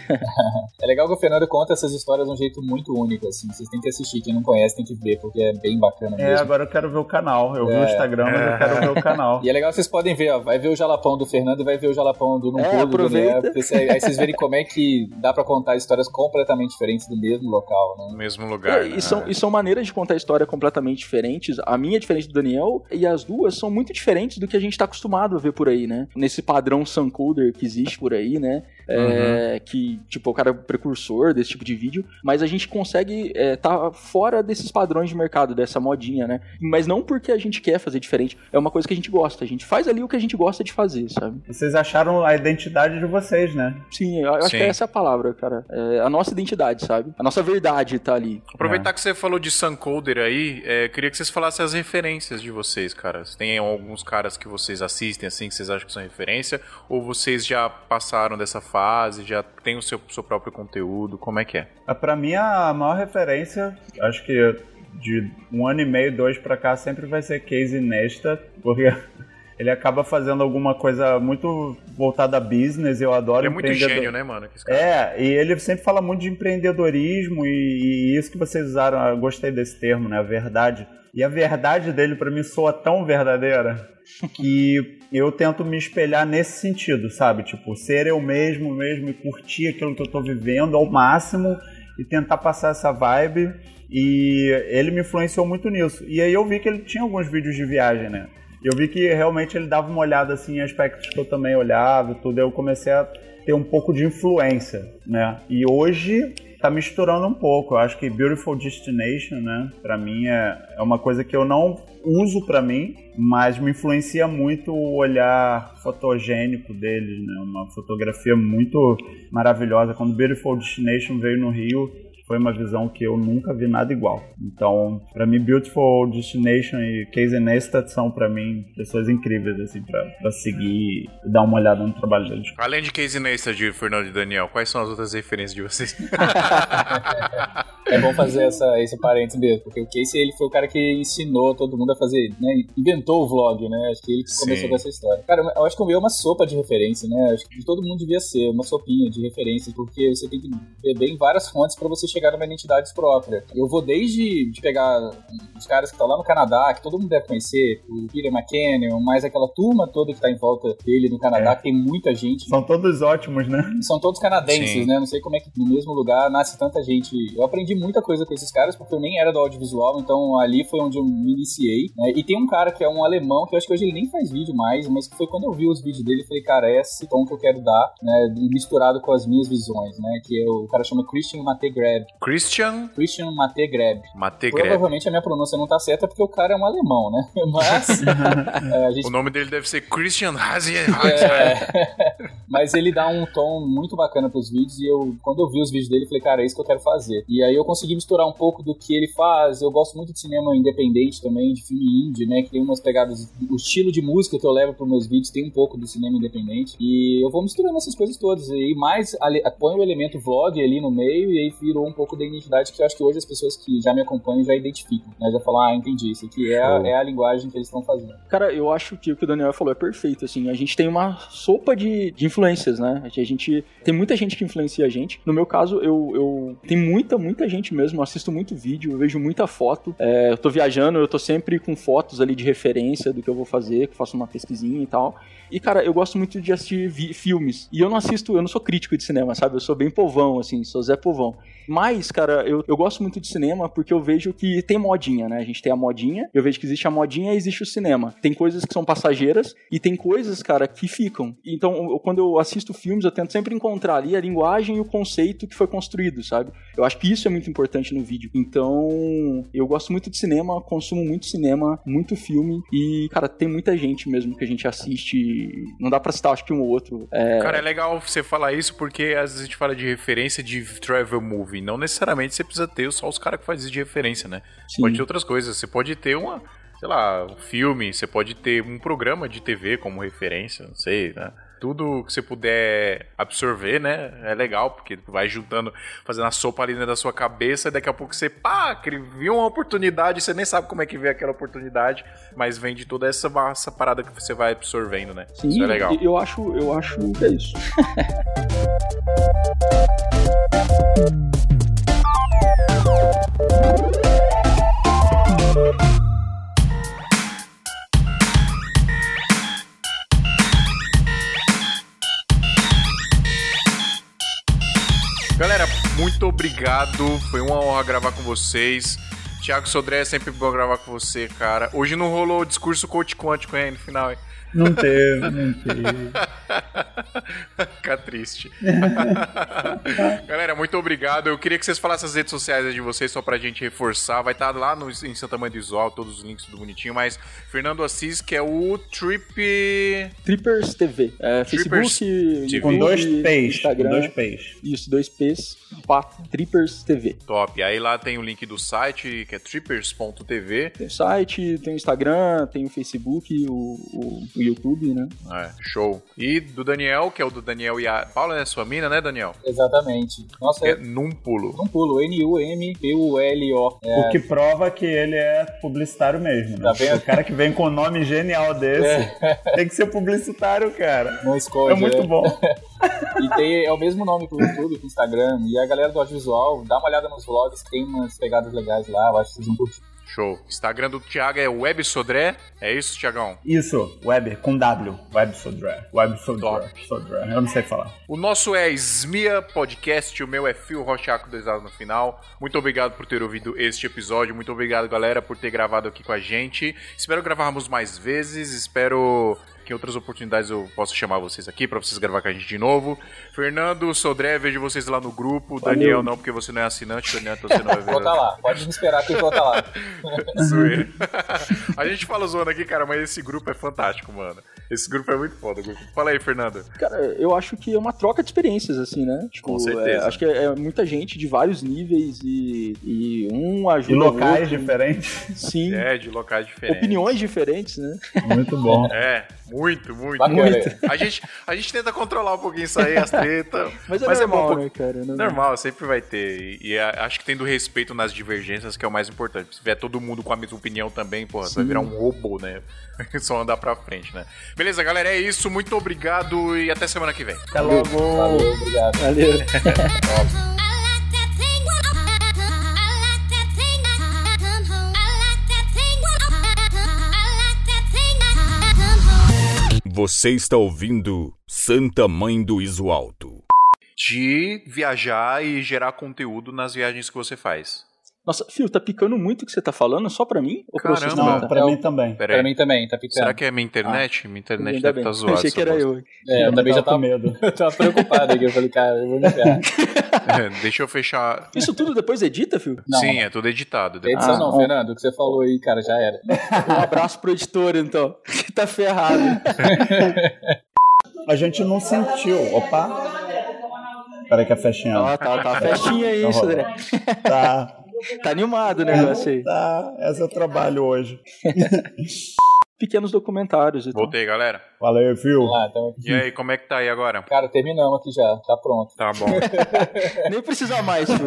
É legal que o Fernando conta essas histórias de um jeito muito único, assim. Vocês têm que assistir, quem não conhece tem que ver, porque é bem bacana mesmo. É, agora eu quero ver o canal. Eu é. vi o Instagram, mas eu quero ver o canal. E é legal, vocês podem ver, ó, vai ver o Jalapão do Fernando e vai ver o Jalapão do Num Pulo, é, aproveita. Do Léo. Aí vocês verem como é que dá pra contar histórias completamente diferentes do mesmo local, né? Do mesmo lugar, é, né? E são, e são maneiras de contar história completamente diferentes. A minha é diferente do Daniel e as duas são muito diferentes do que a gente tá acostumado a ver por aí, né? Nesse padrão suncoder que existe por aí, né? É, uhum. Que, tipo, o cara é precursor desse tipo de vídeo, mas a gente consegue é, tá fora desses padrões de mercado, dessa modinha, né? Mas não porque a gente quer fazer diferente, é uma coisa que a gente gosta. A gente faz ali o que a gente gosta gosta de fazer, sabe? Vocês acharam a identidade de vocês, né? Sim, eu acho Sim. que essa é a palavra, cara. É a nossa identidade, sabe? A nossa verdade tá ali. Aproveitar é. que você falou de Suncoder aí, é, queria que vocês falassem as referências de vocês, cara. Tem alguns caras que vocês assistem, assim, que vocês acham que são referência? Ou vocês já passaram dessa fase, já tem o seu, seu próprio conteúdo? Como é que é? Pra mim, a maior referência, acho que de um ano e meio, dois pra cá, sempre vai ser Casey Neistat, porque... Ele acaba fazendo alguma coisa muito voltada a business, eu adoro ele. É muito gênio, né, mano? É, e ele sempre fala muito de empreendedorismo e, e isso que vocês usaram, eu gostei desse termo, né? A verdade. E a verdade dele, pra mim, soa tão verdadeira que eu tento me espelhar nesse sentido, sabe? Tipo, ser eu mesmo mesmo e curtir aquilo que eu tô vivendo ao máximo e tentar passar essa vibe. E ele me influenciou muito nisso. E aí eu vi que ele tinha alguns vídeos de viagem, né? Eu vi que realmente ele dava uma olhada assim, em aspectos que eu também olhava e tudo, eu comecei a ter um pouco de influência, né? E hoje tá misturando um pouco. Eu acho que Beautiful Destination, né? Pra mim é, é uma coisa que eu não uso pra mim, mas me influencia muito o olhar fotogênico dele, né? Uma fotografia muito maravilhosa. Quando Beautiful Destination veio no Rio, foi uma visão que eu nunca vi nada igual. Então, pra mim, Beautiful Destination e Casey Neistat são, pra mim, pessoas incríveis, assim, pra, pra seguir e dar uma olhada no trabalho deles. Além de Casey Neistat e Fernando e Daniel, quais são as outras referências de vocês? É bom fazer essa, esse parênteses mesmo, porque o Casey, ele foi o cara que ensinou todo mundo a fazer, né? Inventou o vlog, né? Acho que ele que começou Sim. com essa história. Cara, eu acho que o meu é uma sopa de referência, né? Acho que todo mundo devia ser uma sopinha de referência, porque você tem que beber em várias fontes pra você chegar chegar numa identidade própria. Eu vou desde de pegar os caras que estão lá no Canadá, que todo mundo deve conhecer, o Peter McKinnon, mais aquela turma toda que tá em volta dele no Canadá, é. que tem muita gente. São todos ótimos, né? São todos canadenses, Sim. né? Não sei como é que no mesmo lugar nasce tanta gente. Eu aprendi muita coisa com esses caras, porque eu nem era do audiovisual, então ali foi onde eu me iniciei, né? E tem um cara que é um alemão, que eu acho que hoje ele nem faz vídeo mais, mas que foi quando eu vi os vídeos dele, eu falei, cara, é esse tom que eu quero dar, né? Misturado com as minhas visões, né? Que é o, o cara chama Christian Mategreb. Christian? Christian Mategreb. Mategreb. Provavelmente a minha pronúncia não tá certa, porque o cara é um alemão, né? Mas... é, a gente... O nome dele deve ser Christian Hazier. É... Mas ele dá um tom muito bacana pros vídeos, e eu, quando eu vi os vídeos dele, falei, cara, é isso que eu quero fazer. E aí eu consegui misturar um pouco do que ele faz. Eu gosto muito de cinema independente também, de filme indie, né? Que tem umas pegadas... O estilo de música que eu levo pros meus vídeos tem um pouco do cinema independente. E eu vou misturando essas coisas todas. E mais, ale... põe o elemento vlog ali no meio, e aí virou um pouco da identidade que eu acho que hoje as pessoas que já me acompanham já identificam, né? Já falam, ah, entendi, isso aqui é a, é a linguagem que eles estão fazendo. Cara, eu acho que o que o Daniel falou é perfeito, assim. A gente tem uma sopa de, de influências, né? A gente... Tem muita gente que influencia a gente. No meu caso, eu... eu tem muita, muita gente mesmo. Eu assisto muito vídeo, eu vejo muita foto. É, eu tô viajando, eu tô sempre com fotos ali de referência do que eu vou fazer, que eu faço uma pesquisinha e tal. E, cara, eu gosto muito de assistir vi- filmes. E eu não assisto... Eu não sou crítico de cinema, sabe? Eu sou bem povão, assim. Sou Zé Povão. Mas, cara, eu, eu gosto muito de cinema porque eu vejo que tem modinha, né? A gente tem a modinha. Eu vejo que existe a modinha e existe o cinema. Tem coisas que são passageiras e tem coisas, cara, que ficam. Então, eu, quando eu assisto filmes, eu tento sempre encontrar ali a linguagem e o conceito que foi construído, sabe? Eu acho que isso é muito importante no vídeo. Então, eu gosto muito de cinema, consumo muito cinema, muito filme. E, cara, tem muita gente mesmo que a gente assiste. Não dá pra citar, acho que um ou outro. É... Cara, é legal você falar isso porque às vezes a gente fala de referência de travel movie. Não necessariamente você precisa ter só os caras que fazem isso de referência, né? Sim. Pode ter outras coisas. Você pode ter uma, sei lá, um filme, você pode ter um programa de T V como referência, não sei, né? Tudo que você puder absorver, né? É legal, porque vai juntando, fazendo a sopa ali dentro da sua cabeça, e daqui a pouco você, pá, viu uma oportunidade, você nem sabe como é que veio aquela oportunidade, mas vem de toda essa, essa parada que você vai absorvendo, né? Sim, isso é legal. Eu acho, eu acho que é isso. Galera, muito obrigado. Foi uma honra gravar com vocês. Thiago Sodré, é sempre bom gravar com você, cara. Hoje não rolou o discurso coach quântico, hein, no final, hein? Não teve, não teve. Fica triste. Galera, muito obrigado. Eu queria que vocês falassem as redes sociais de vocês, só pra gente reforçar. Vai estar lá no, em Santa Mãe do Iso Alto, todos os links do bonitinho. Mas Fernando Assis, que é o Trip... Trippers T V. É, Trippers Facebook, T V. Com dois P's. Instagram. Com dois P's. Isso, dois P's. Pato, Trippers T V. Top. Aí lá tem o link do site, que é trippers ponto t v. Tem o site, tem o Instagram, tem o Facebook, o... o... YouTube, né? É, show. E do Daniel, que é o do Daniel e a Paula, né? Sua mina, né, Daniel? Exatamente. Nossa, é, é... Num Pulo. Num Pulo, N U M P U L O. É... O que prova que ele é publicitário mesmo, né? Tá. O cara que vem com um nome genial desse, é. tem que ser publicitário, cara. Não esconde. É muito é. bom. E tem, é o mesmo nome pro YouTube, pro Instagram. E a galera do audiovisual, dá uma olhada nos vlogs, tem umas pegadas legais lá, eu acho que vocês vão curtir. Show. Instagram do Thiago é Web Sodré. É isso, Thiagão? Isso, Web, com W. Web Sodré. Web Sodré. Sodré. Eu não sei falar. O nosso é Esmia Podcast. O meu é Fio Rocha com dois A's no final. Muito obrigado por ter ouvido este episódio. Muito obrigado, galera, por ter gravado aqui com a gente. Espero gravarmos mais vezes. Espero... que outras oportunidades eu posso chamar vocês aqui pra vocês gravar com a gente de novo. Fernando, Sodré, vejo vocês lá no grupo. Valeu. Daniel não, porque você não é assinante. Daniel, então você não vai ver. Vou tá lá, pode me esperar que eu vou tá lá. Zoeira. A gente fala zoando aqui, cara, mas esse grupo é fantástico, mano. Esse grupo é muito foda. Fala aí, Fernando. Cara, eu acho que é uma troca de experiências, assim, né? Tipo, com certeza. É, acho que é muita gente de vários níveis e, e um ajuda. De locais outro. diferentes. Sim. É, de locais diferentes. Opiniões diferentes, né? Muito bom. É, Muito, muito, Bacana. muito. A gente, a gente tenta controlar um pouquinho isso aí, as tretas. Mas é mas normal, é bom, né, cara? Não normal, não. Sempre vai ter. E, e a, acho que tendo respeito nas divergências, que é o mais importante. Se tiver todo mundo com a mesma opinião também, porra, você vai virar um robô, né? Só andar pra frente, né? Beleza, galera, é isso. Muito obrigado e até semana que vem. Até logo. Valeu, obrigado. Valeu. Você está ouvindo Santa Mãe do Iso Alto. De viajar e gerar conteúdo nas viagens que você faz. Nossa, Fio, tá picando muito o que você tá falando, só pra mim? Ou caramba, pra vocês? Não, não, pra mim também. Pra mim também, tá picando. Será que é minha internet? Ah, minha internet deve estar tá zoada. Eu achei que era eu. É, eu também já tava com medo. Eu tava preocupado aqui, eu falei, cara, eu vou me ferrar. É, deixa eu fechar. Isso tudo depois edita, Fio? Não, sim, é tudo editado. Depois. Edição ah, não, não, Fernando, o que você falou aí, cara, já era. Um abraço pro editor, então. Você tá ferrado. A gente não sentiu, opa. Peraí que a festinha... Ah, tá, tá, a festinha aí, Sodré. Tá... Tá animado o negócio aí. Tá, esse é o trabalho hoje. Pequenos documentários. Então. Voltei, galera. Valeu, Fio. Ah, e aí, como é que tá aí agora? Cara, terminamos aqui já. Tá pronto. Tá bom. Nem precisa mais, Fio.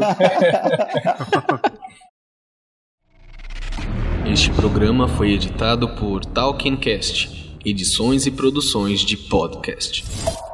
Este programa foi editado por Talkincast, edições e produções de podcast.